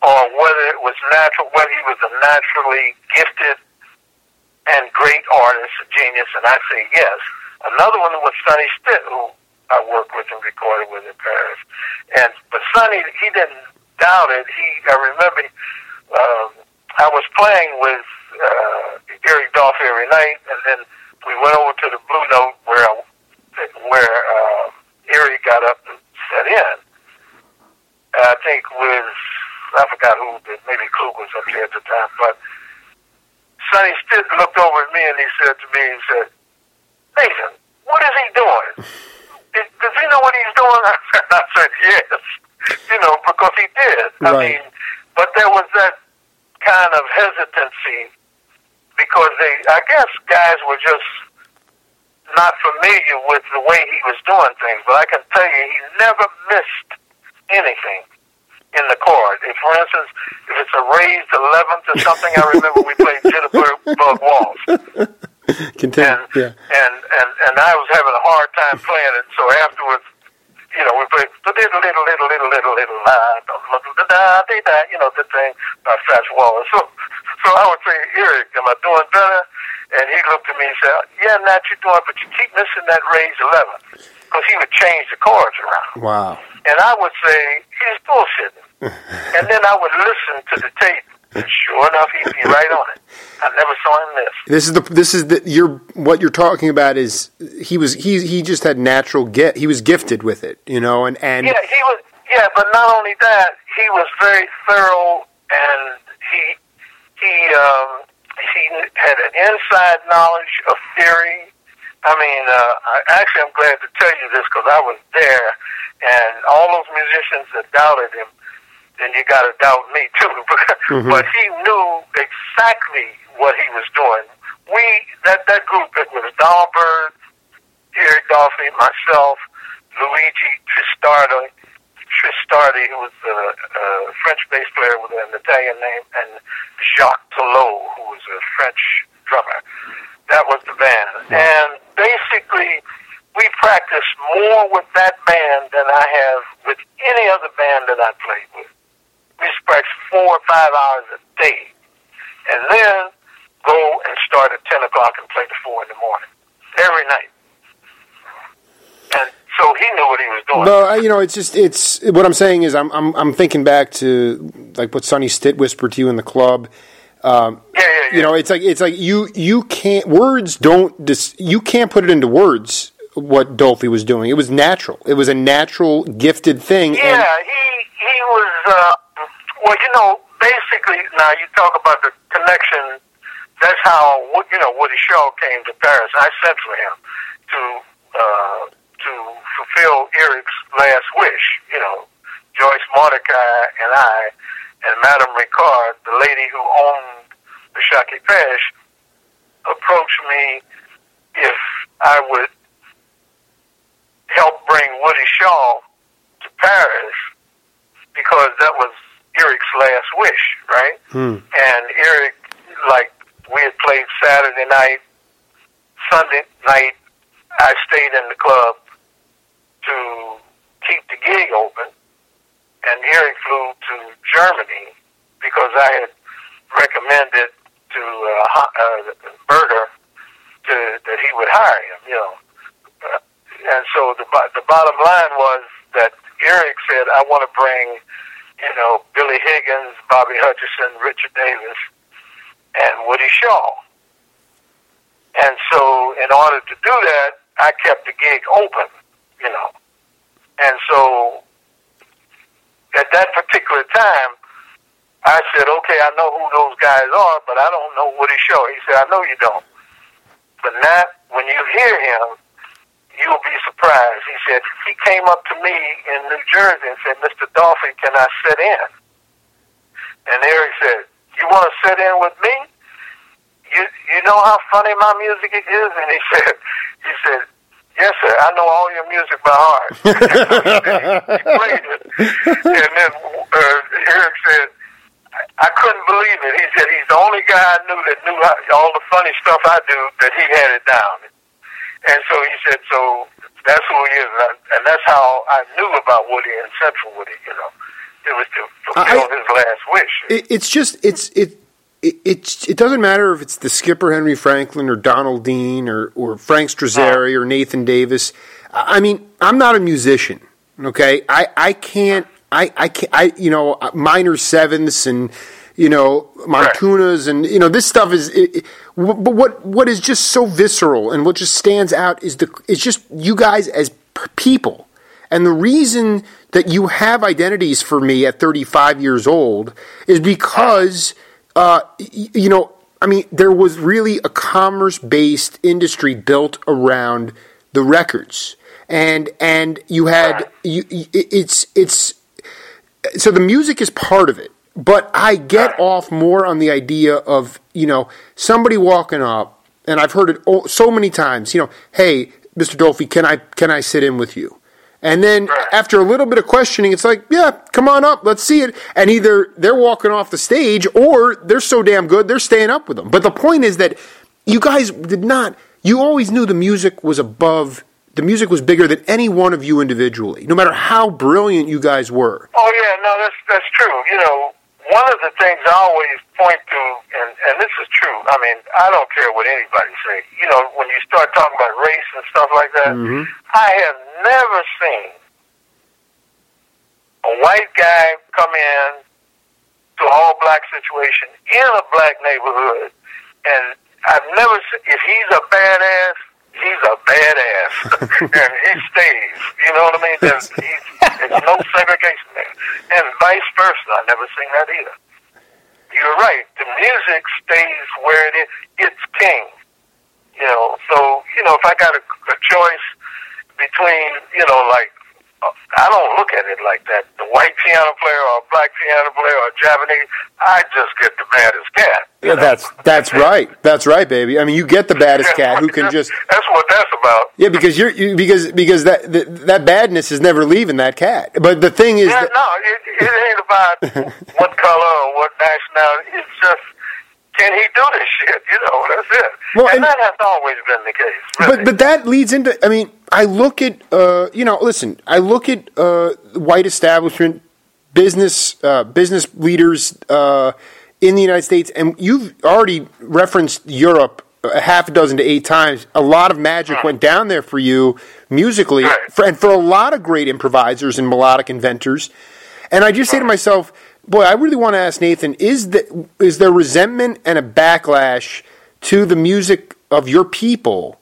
or whether it was natural, whether he was a naturally gifted and great artist, a genius, and I say yes. Another one was Sonny Stitt, who I worked with and recorded with in Paris. And but Sonny, he didn't doubt it. He, I remember, um, I was playing with uh, Eric Dolphy every night, and then we went over to the Blue Note where I, where um, Eric got up and set in. And I think with, I forgot who, maybe Klug was up there at the time, but Sonny Stitt looked over at me and he said to me, he said, Nathan, what is he doing? Does he know what he's doing? I said, yes, you know, because he did. Right. I mean, but there was that kind of hesitancy because they, I guess guys were just not familiar with the way he was doing things. But I can tell you, he never missed anything in the chord. If, for instance, if it's a raised eleventh or something, I remember we played Jitterbug Waltz. Continue. And, yeah. and and and I was having a hard time playing it, so afterwards, you know, we played little little little little little little da da, you know, the thing by Fats Waller. So so I would say, Eric, am I doing better? And he looked at me and said, yeah, Nat, you're doing, but you keep missing that raised eleventh. Because he would change the chords around. Wow. And I would say, he's bullshitting. And then I would listen to the tape. And sure enough, he'd be right on it. I never saw him miss. This is the this is the you're what you're talking about is he was he he just had natural gift. He was gifted with it, you know, and, and yeah, he was yeah, but not only that, he was very thorough, and he he um, he had an inside knowledge of theory. I mean, uh, I, actually, I'm glad to tell you this because I was there, and all those musicians that doubted him, then you got to doubt me too. Mm-hmm. But he knew exactly what he was doing. We that that group, it was Donald Byrd, Eric Dolphy, myself, Luigi Tristardi, Tristardi, who was a, a French bass player with an Italian name, and Jacques Tolo, who was a French drummer. That was the band. And basically, we practiced more with that band than I have with any other band that I played with. We practiced four or five hours a day. And then go and start at ten o'clock and play till four in the morning. Every night. And so he knew what he was doing. No, you know, it's just, it's, what I'm saying is I'm I'm, I'm thinking back to, like, what Sonny Stitt whispered to you in the club. Um, yeah, yeah, yeah. You know, it's like it's like you you can't words don't dis, you can't put it into words what Dolphy was doing. It was natural. It was a natural, gifted thing. Yeah, and he he was uh, well, you know, basically. Now you talk about the connection. That's how you know Woody Shaw came to Paris. I sent for him to uh, to fulfill Eric's last wish. You know, Joyce Mordecai and I. And Madame Ricard, the lady who owned the Shaki Pesh, approached me if I would help bring Woody Shaw to Paris because that was Eric's last wish, right? Hmm. And Eric, like, we had played Saturday night, Sunday night, I stayed in the club to keep the gig open. And Eric flew to Germany because I had recommended to uh, uh, Berger to, that he would hire him, you know. Uh, and so the the bottom line was that Eric said, I want to bring, you know, Billy Higgins, Bobby Hutcherson, Richard Davis, and Woody Shaw. And so in order to do that, I kept the gig open, you know. And so at that particular time, I said, okay, I know who those guys are, but I don't know Woody Shaw. He said, I know you don't. But now, when you hear him, you'll be surprised. He said, he came up to me in New Jersey and said, Mister Dolphy, can I sit in? And Eric said, you want to sit in with me? You you know how funny my music is? And he said, he said, yes, sir, I know all your music by heart. He played it. And then uh, Eric said, I couldn't believe it. He said, he's the only guy I knew that knew how, all the funny stuff I do, that he had it down. And so he said, so that's who he is. And that's how I knew about Woody and Central Woody, you know. It was to fulfill I, his last wish. It, it's just, it's it, it it it doesn't matter if it's the Skipper Henry Franklin or Donald Dean or, or Frank Strazzeri oh. or Nathan Davis. I mean, I'm not a musician, okay? I, I can't, I, I can't, I, you know, minor sevenths and, you know, Montunas right. and, you know, this stuff is, it, it, but what what is just so visceral and what just stands out is the it's just you guys as people. And the reason that you have identities for me at thirty-five years old is because, uh, you know, I mean, there was really a commerce-based industry built around the records. And and you had, you, it's, it's, so the music is part of it. But I get off more on the idea of, you know, somebody walking up, and I've heard it so many times, you know, hey, Mister Dolphy, can I can I sit in with you? And then right. after a little bit of questioning, it's like, yeah, come on up, let's see it. And either they're walking off the stage or they're so damn good, they're staying up with them. But the point is that you guys did not, you always knew the music was above, the music was bigger than any one of you individually, no matter how brilliant you guys were. Oh, yeah, no, that's that's true. You know, one of the things I always point to, and, and this is true, I mean, I don't care what anybody say. You know, when you start talking about race and stuff like that, mm-hmm. I have never seen a white guy come in to an all-black situation in a black neighborhood, and I've never seen, if he's a badass, he's a badass, and he stays, you know what I mean? There's, he's, there's no segregation there, and vice versa, I've never seen that either. You're right, the music stays where it is, it's king, you know, so, you know, if I got a, a choice between, you know, like, I don't look at it like that. The white piano player or a black piano player or a Japanese, I just get the baddest cat. Yeah, know? that's that's right. That's right, baby. I mean, you get the baddest cat who can just. That's what that's about. Yeah, because you're you, because because that, that that badness is never leaving that cat. But the thing is, yeah, that, no, it, it ain't about what color or what nationality. It's just. Can he do this shit? You know, that's it. Well, and, and that has always been the case. Really. But but that leads into, I mean, I look at, uh, you know, listen, I look at uh, white establishment, business uh, business leaders uh, in the United States, and you've already referenced Europe a half a dozen to eight times. A lot of magic mm. went down there for you musically, right. for, and for a lot of great improvisers and melodic inventors. And I just mm. say to myself, boy, I really want to ask Nathan, is the, is there resentment and a backlash to the music of your people,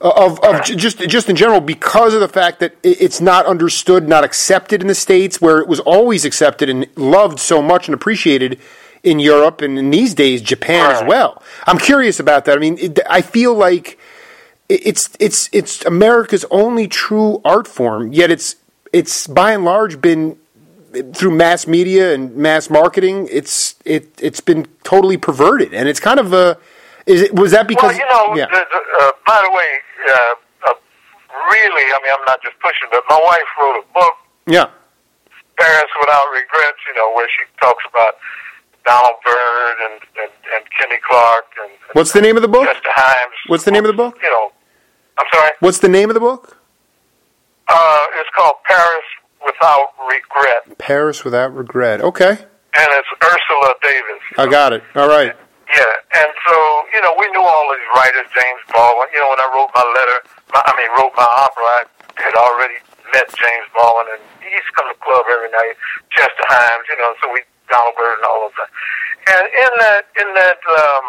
of of just just in general, because of the fact that it's not understood, not accepted in the States, where it was always accepted and loved so much and appreciated in Europe and in these days, Japan as well? I'm curious about that. I mean, it, I feel like it's it's it's America's only true art form, yet it's it's by and large been... through mass media and mass marketing, it's it it's been totally perverted, and it's kind of a. Is it was that because? Well, you know. Yeah. The, the, uh, by the way, uh, uh, really, I mean, I'm not just pushing, but my wife wrote a book. Yeah. Paris Without Regrets, you know, where she talks about Donald Byrd and, and, and Kenny Clarke and. and What's the name of the book? Dexter Himes. What's the name of the book? You know, I'm sorry. What's the name of the book? Uh, it's called Paris Without Regret. Paris Without Regret. Okay. And it's Ursula Davis. I know? Got it. All right. Yeah, and so, you know, we knew all these writers, James Baldwin. You know, when I wrote my letter, my, I mean, wrote my opera, I had already met James Baldwin, and he used to come to the club every night, Chester Himes, you know, so we, Donald Byrd and all of that. And in that, in that, um,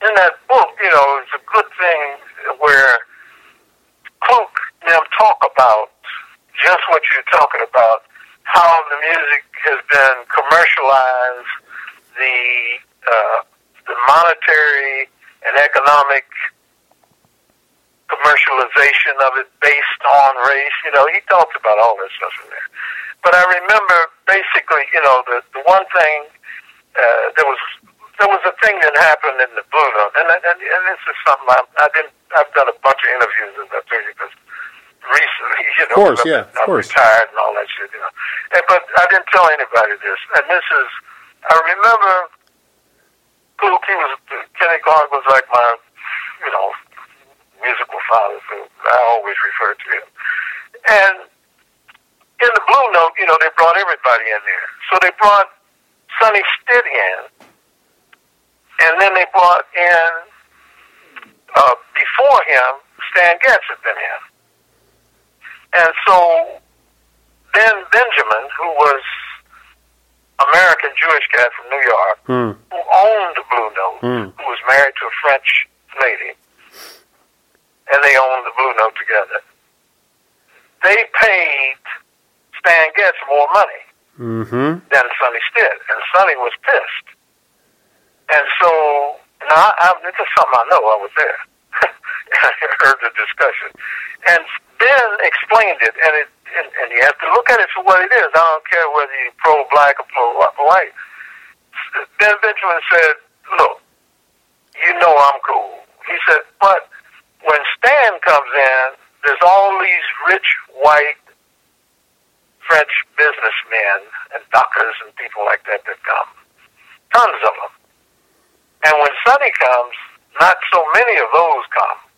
in that book, you know, it's a good thing where them talk about just what you're talking about, how the music has been commercialized, the uh, the monetary and economic commercialization of it based on race. You know, he talks about all this stuff in there. But I remember basically, you know, the, the one thing, uh, there was there was a thing that happened in the Blue Note, and, and, and this is something I, I didn't, I've done a bunch of interviews in that thing because recently, you know, of course, yeah, of I'm course. retired and all that shit, you know. And, but I didn't tell anybody this. And this is, I remember he was, Kenny Clarke was like my, you know, musical father, so I always refer to him. And in the Blue Note, you know, they brought everybody in there. So they brought Sonny Stitt in, and then they brought in, uh, before him, Stan Getz had been in. And so then Benjamin, who was American Jewish guy from New York, mm. who owned the Blue Note, mm. who was married to a French lady, and they owned the Blue Note together, they paid Stan Getz more money mm-hmm. than Sonny Stitt, and Sonny was pissed. And so, now, I, I, this is something I know, I was there. I heard the discussion. And Ben explained it, and it and, and you have to look at it for what it is. I don't care whether you're pro-black or pro-white. Ben Benjamin said, look, you know I'm cool. He said, but when Stan comes in, there's all these rich, white, French businessmen and doctors and people like that that come. Tons of them. And when Sonny comes, not so many of those come.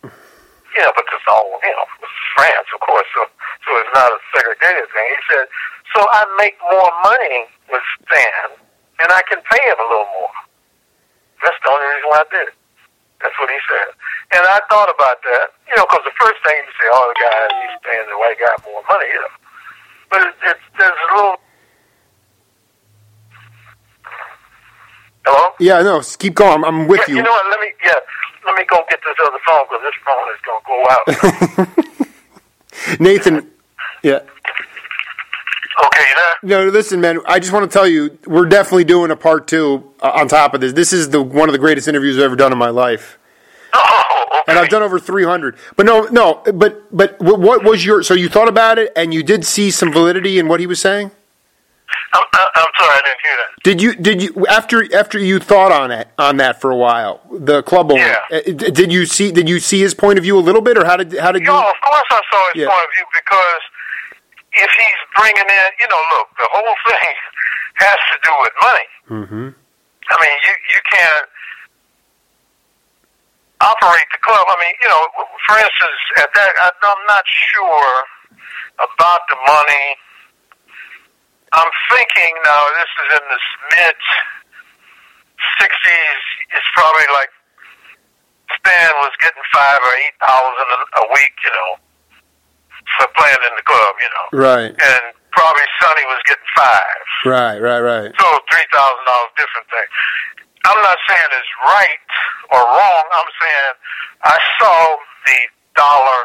You know, but it's all, you know, France, of course, so, so it's not a segregated thing. He said, so I make more money with Stan, and I can pay him a little more. That's the only reason why I did it. That's what he said. And I thought about that, you know, because the first thing you say, oh, the guy, he's paying the white guy more money, you know. But it, it, there's a little... Hello? Yeah, no, keep going. I'm, I'm with yeah, you. You know what, let me, yeah, let me go get this other phone, because this phone is going to go out. Nathan, yeah. Okay, you there? No, listen, man, I just want to tell you, we're definitely doing a part two uh, on top of this. This is the one of the greatest interviews I've ever done in my life. Oh, okay. And I've done over three hundred. But no, no, but, but what was your, so you thought about it, and you did see some validity in what he was saying? I'm, I'm sorry, I didn't hear that. Did you did you after after you thought on it on that for a while? The club owner. Yeah. Did you see did you see his point of view a little bit, or how did how did you? No, of course I saw his yeah. point of view, because if he's bringing in, you know, look, the whole thing has to do with money. Mm-hmm. I mean, you you can't operate the club. I mean, you know, for instance, at that I'm not sure about the money. I'm thinking now, this is in the mid-sixties, it's probably like Stan was getting five or eight thousand a week, you know, for playing in the club, you know. Right. And probably Sonny was getting five. Right, right, right. So three thousand dollars, different thing. I'm not saying it's right or wrong, I'm saying I saw the dollar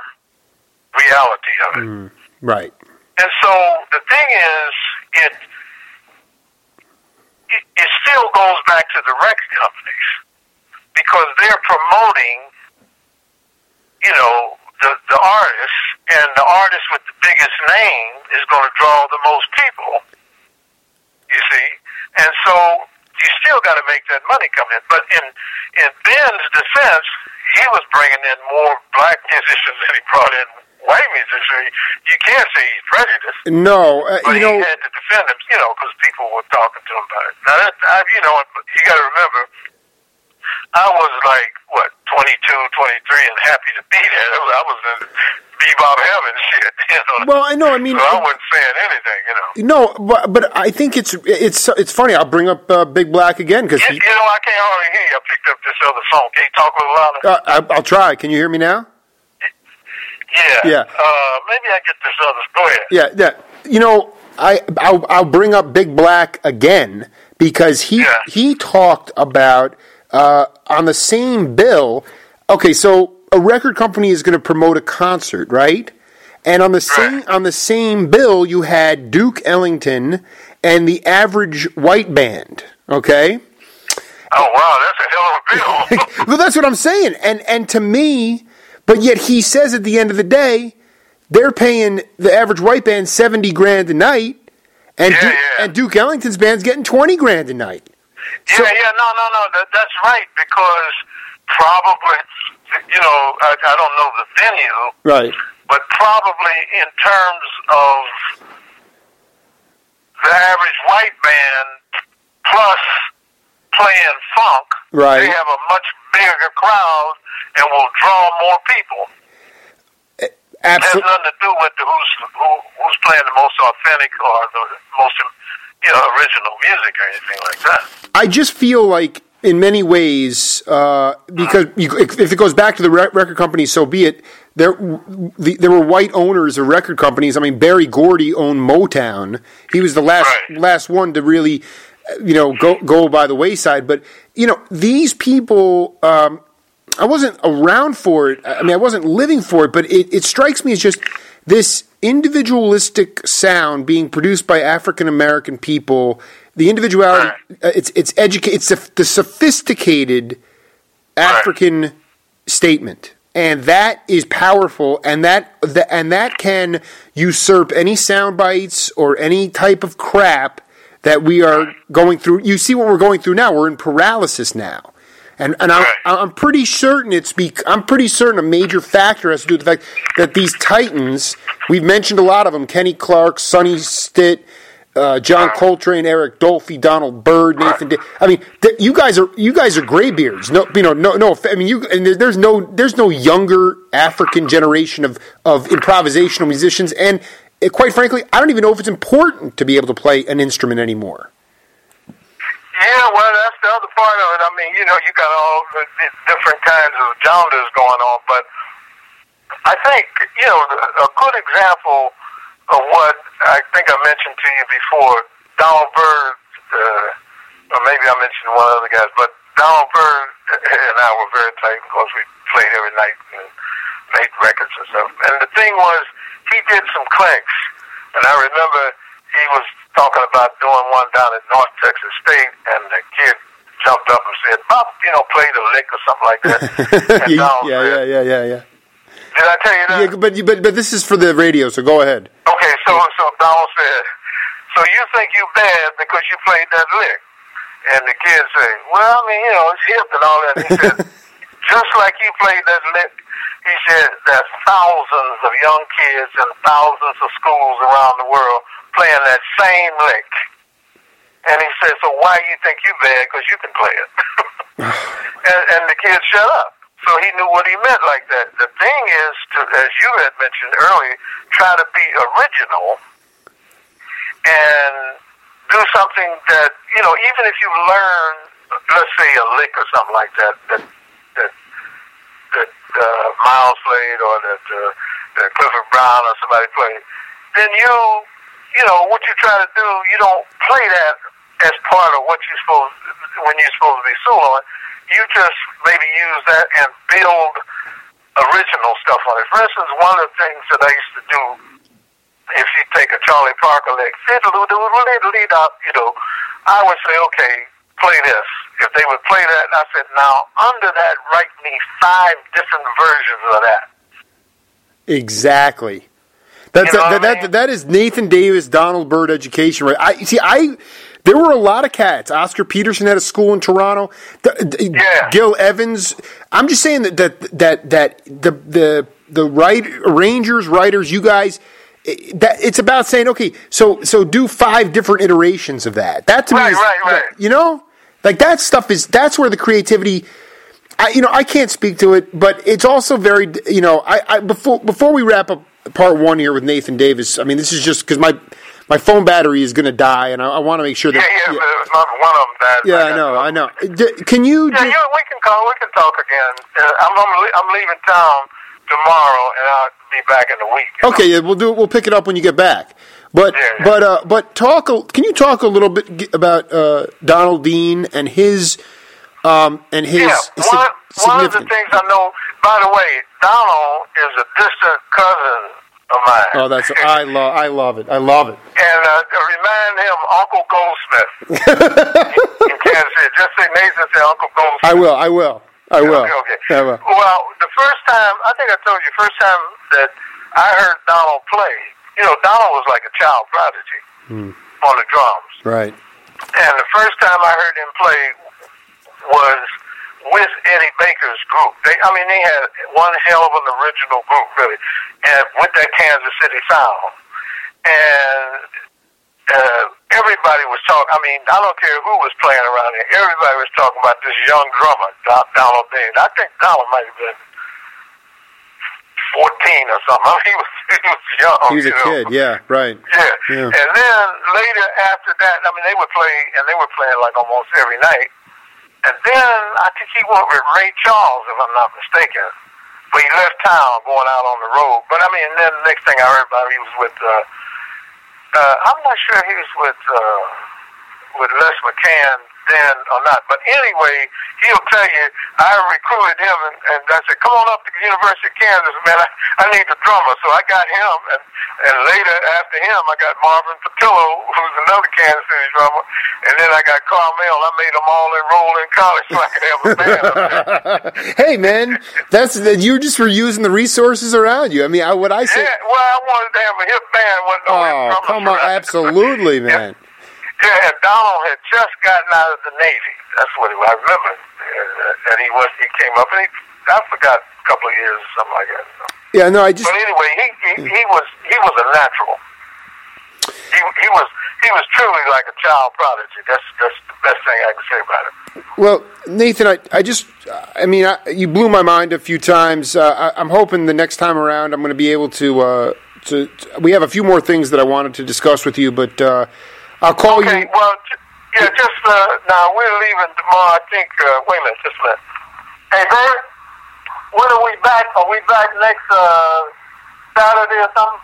reality of it. Mm, right. And so the thing is, it, it it still goes back to the record companies, because they're promoting, you know, the the artists, and the artist with the biggest name is going to draw the most people. You see, and so you still got to make that money come in. But in in Ben's defense, he was bringing in more black musicians than he brought in white musicians. You can't say he's prejudiced. No, uh, but you know, he had to defend him, you know, because people were talking to him about it. Now, that, I, you know, you got to remember, I was like what twenty-two, twenty-three, and happy to be there. I was in bebop heaven, shit. You know? Well, I know. I mean, so I wasn't saying anything, you know. No, but but I think it's it's it's funny. I'll bring up uh, Big Black again, because you, you know, I can't hardly hear you. I picked up this other phone. Can you talk a little louder? Uh, I, I'll try. Can you hear me now? Yeah. Yeah. Uh, maybe I get this other. Go ahead. Yeah, yeah. You know, I I'll, I'll bring up Big Black again, because he yeah. he talked about uh, on the same bill. Okay, so a record company is going to promote a concert, right? And on the same on the same bill, you had Duke Ellington and the Average White Band. Okay. Oh wow, that's a hell of a bill. Well, that's what I'm saying. And and to me, but yet he says at the end of the day, they're paying the Average White Band seventy grand a night, and yeah, Duke, yeah. and Duke Ellington's band's getting twenty grand a night. Yeah, so, yeah, no, no, no, that, that's right because probably, you know, I, I don't know the venue, right? But probably in terms of the Average White Band plus playing funk, right. They have a much bigger crowd and will draw more people. Absolutely. It has nothing to do with who's who, who's playing the most authentic or the most, you know, original music or anything like that. I just feel like, in many ways, uh, because you, if it goes back to the record companies, so be it. There, the, there were white owners of record companies. I mean, Barry Gordy owned Motown. He was the last right. last one to really, you know, go go by the wayside. But you know, these people. Um, I wasn't around for it. I mean, I wasn't living for it, but it, it strikes me as just this individualistic sound being produced by African American people. The individuality, right. uh, it's it's educa- it's the, the sophisticated African right. statement, and that is powerful, and that the, and that can usurp any sound bites or any type of crap that we are going through. You see what we're going through now? We're in paralysis now. And and I'm, I'm pretty certain it's be, I'm pretty certain a major factor has to do with the fact that these titans, we've mentioned a lot of them, Kenny Clarke, Sonny Stitt, uh, John Coltrane, Eric Dolphy, Donald Byrd, Nathan Davis. I mean, th- you guys are you guys are graybeards. No, you know, no, no. I mean, you and there's no there's no younger African generation of, of improvisational musicians. And it, quite frankly, I don't even know if it's important to be able to play an instrument anymore. Yeah, well, that's the other part of it. I mean, you know, you got all the different kinds of genres going on, but I think, you know, a good example of what I think I mentioned to you before, Donald Byrd, uh, or maybe I mentioned one of the guys, but Donald Byrd and I were very tight because we played every night and made records and stuff. And the thing was, he did some clanks, and I remember he was talking about doing one down at North Texas State, and the kid jumped up and said, "Bob, you know, play the lick or something like that." And yeah, yeah, said, yeah, yeah, yeah. Did I tell you that? Yeah, but but but this is for the radio, so go ahead. Okay, so so Donald said, "So you think you bad because you played that lick?" And the kid said, "Well, I mean, you know, it's hip and all that." And he said, "Just like you played that lick," he said, "there's thousands of young kids and thousands of schools around the world playing that same lick." And he said, "So why you think you bad? Because you can play it." and, and the kid shut up. So he knew what he meant like that. The thing is, to, as you had mentioned earlier, try to be original and do something that, you know, even if you learn, let's say, a lick or something like that, that, that, that uh, Miles played or that, uh, that Clifford Brown or somebody played, then you... you know, what you try to do, you don't play that as part of what you're supposed, when you're supposed to be soloing. You just maybe use that and build original stuff on it. For instance, one of the things that I used to do, if you take a Charlie Parker lick, you know, I would say, okay, play this. If they would play that, and I said, now, under that, write me five different versions of that. Exactly. That's you know a, that, I mean? that that is Nathan Davis, Donald Byrd education, right? I see. I there were a lot of cats. Oscar Peterson had a school in Toronto. The, the, yeah. Gil Evans. I'm just saying that that that that the the the right arrangers, writers, you guys. It, that it's about saying, okay, so so do five different iterations of that. That to right, me, is, right, right. You know, like that stuff is that's where the creativity. I you know I can't speak to it, but it's also very you know I, I before before we wrap up. Part one here with Nathan Davis. I mean, this is just because my my phone battery is going to die, and I, I want to make sure that yeah, yeah, yeah. Not one of them died. Yeah, I, I know, I know. D- can you? Yeah, do... yeah, we can call, we can talk again. Uh, I'm I'm, I'm leaving town tomorrow, and I'll be back in a week. Okay, know? yeah, we'll do it. We'll pick it up when you get back. But yeah, yeah. but uh, but talk. Can you talk a little bit about uh, Donald Dean and his um and his? Yeah, one, sig- one of the things I know. By the way, Donald is a distant cousin of mine. Oh, that's I love I love it. I love it. And uh, to remind him, Uncle Goldsmith. in, in Kansas City. Just say Nathan said Uncle Goldsmith. I will. I will. I will. Okay, okay. I will. Well, the first time, I think I told you, the first time that I heard Donald play, you know, Donald was like a child prodigy hmm. on the drums. Right. And the first time I heard him play was with Eddie Baker's group. They, I mean, they had one hell of an original group, really, and with that Kansas City sound. And uh, everybody was talking. I mean, I don't care who was playing around here. Everybody was talking about this young drummer, Donald Dean. I think Donald might have been fourteen or something. I mean, he was, he was young. He was a know? kid, yeah, right. Yeah. yeah. And then later after that, I mean, they would play, and they were playing like almost every night. And then I think he went with Ray Charles, if I'm not mistaken. But he left town going out on the road. But I mean, then the next thing I heard about him, he was with, uh, uh, I'm not sure he was with uh, with Les McCann then or not. But anyway, he'll tell you, I recruited him, and, and I said, come on up to the University of Kansas, man, I, I need a drummer. So I got him, and, and later after him, I got Marvin Patillo, who's another Kansas City drummer, and then I got Carmell. I made them all enroll in college so I could have a band. Hey, man, that's you just were using the resources around you. I mean, I, what I said... Yeah, well, I wanted to have a hip band with no oh, come on, around. Absolutely, man. Yeah. Yeah, and Donald had just gotten out of the Navy. That's what he, I remember. And he was he came up, and he, I forgot a couple of years or something like that. So. Yeah, no, I just. But anyway, he, he he was he was a natural. He he was he was truly like a child prodigy. That's that's the best thing I can say about it. Well, Nathan, I I just I mean I, you blew my mind a few times. Uh, I, I'm hoping the next time around I'm going to be able to, uh, to to. We have a few more things that I wanted to discuss with you, but. Uh, I'll call okay, you. Okay, well, yeah, just, uh, now we're leaving tomorrow, I think, uh, wait a minute, just a minute. Hey, Bert, when are we back? Are we back next, uh, Saturday or something?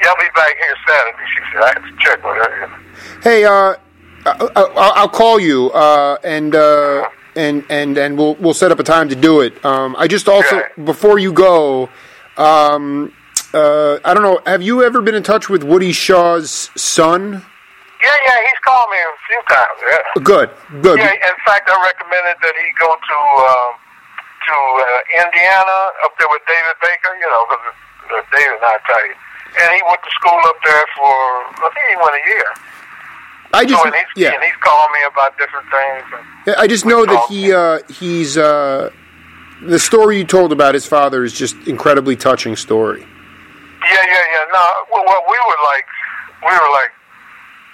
Yeah, I'll be back here Saturday, she said. I have to check with her. Hey, uh, I'll, I'll call you, uh, and, uh, and, and, and we'll, we'll set up a time to do it. Um, I just also, yeah. before you go, um, uh, I don't know, have you ever been in touch with Woody Shaw's son? Yeah, yeah, he's called me a few times. Yeah. Good, good. Yeah, in fact, I recommended that he go to uh, to uh, Indiana up there with David Baker. You know, because uh, David and I tell you, and he went to school up there for I think he went a year. I just, so, and he's, yeah, and he's calling me about different things. Yeah, I just know that he uh, he's uh, the story you told about his father is just incredibly touching story. Yeah, yeah, yeah. No, well, well we were like we were like.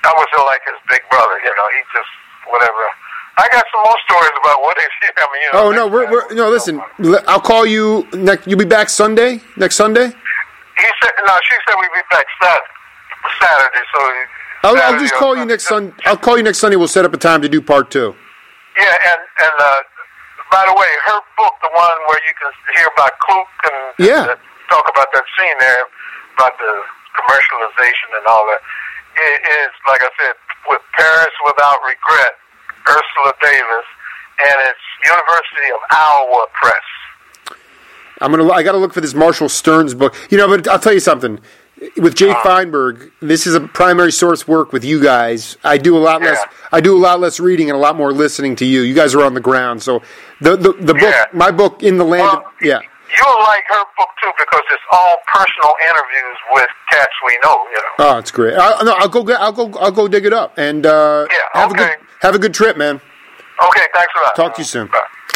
I was like his big brother, you know. He just whatever. I got some more stories about what is he. I mean, you know. Oh no, we're, we're no. Listen, I'll call you next. You'll be back Sunday. Next Sunday. He said no. She said we'd be back Saturday. Saturday. So I'll, Saturday I'll just call you next Sunday. I'll call you next Sunday. We'll set up a time to do part two. Yeah, and and uh, by the way, her book, the one where you can hear about Kluk and yeah. uh, talk about that scene there, about the commercialization and all that. It is, like I said, with Paris Without Regret, Ursula Davis, and it's University of Iowa Press. I'm gonna. I got to look for this Marshall Stearns book. You know, but I'll tell you something. With Jake uh, Feinberg, this is a primary source work with you guys. I do a lot yeah. less. I do a lot less reading and a lot more listening to you. You guys are on the ground, so the the, the book, yeah. my book, in the land. Well, of, yeah. You'll like her book, too, because it's all personal interviews with cats we know, you know. Oh, it's great. I, no, I'll go I'll go, I'll go dig it up. And uh, yeah, have, okay. a good, have a good trip, man. Okay, thanks a lot. Talk to you soon. Bye.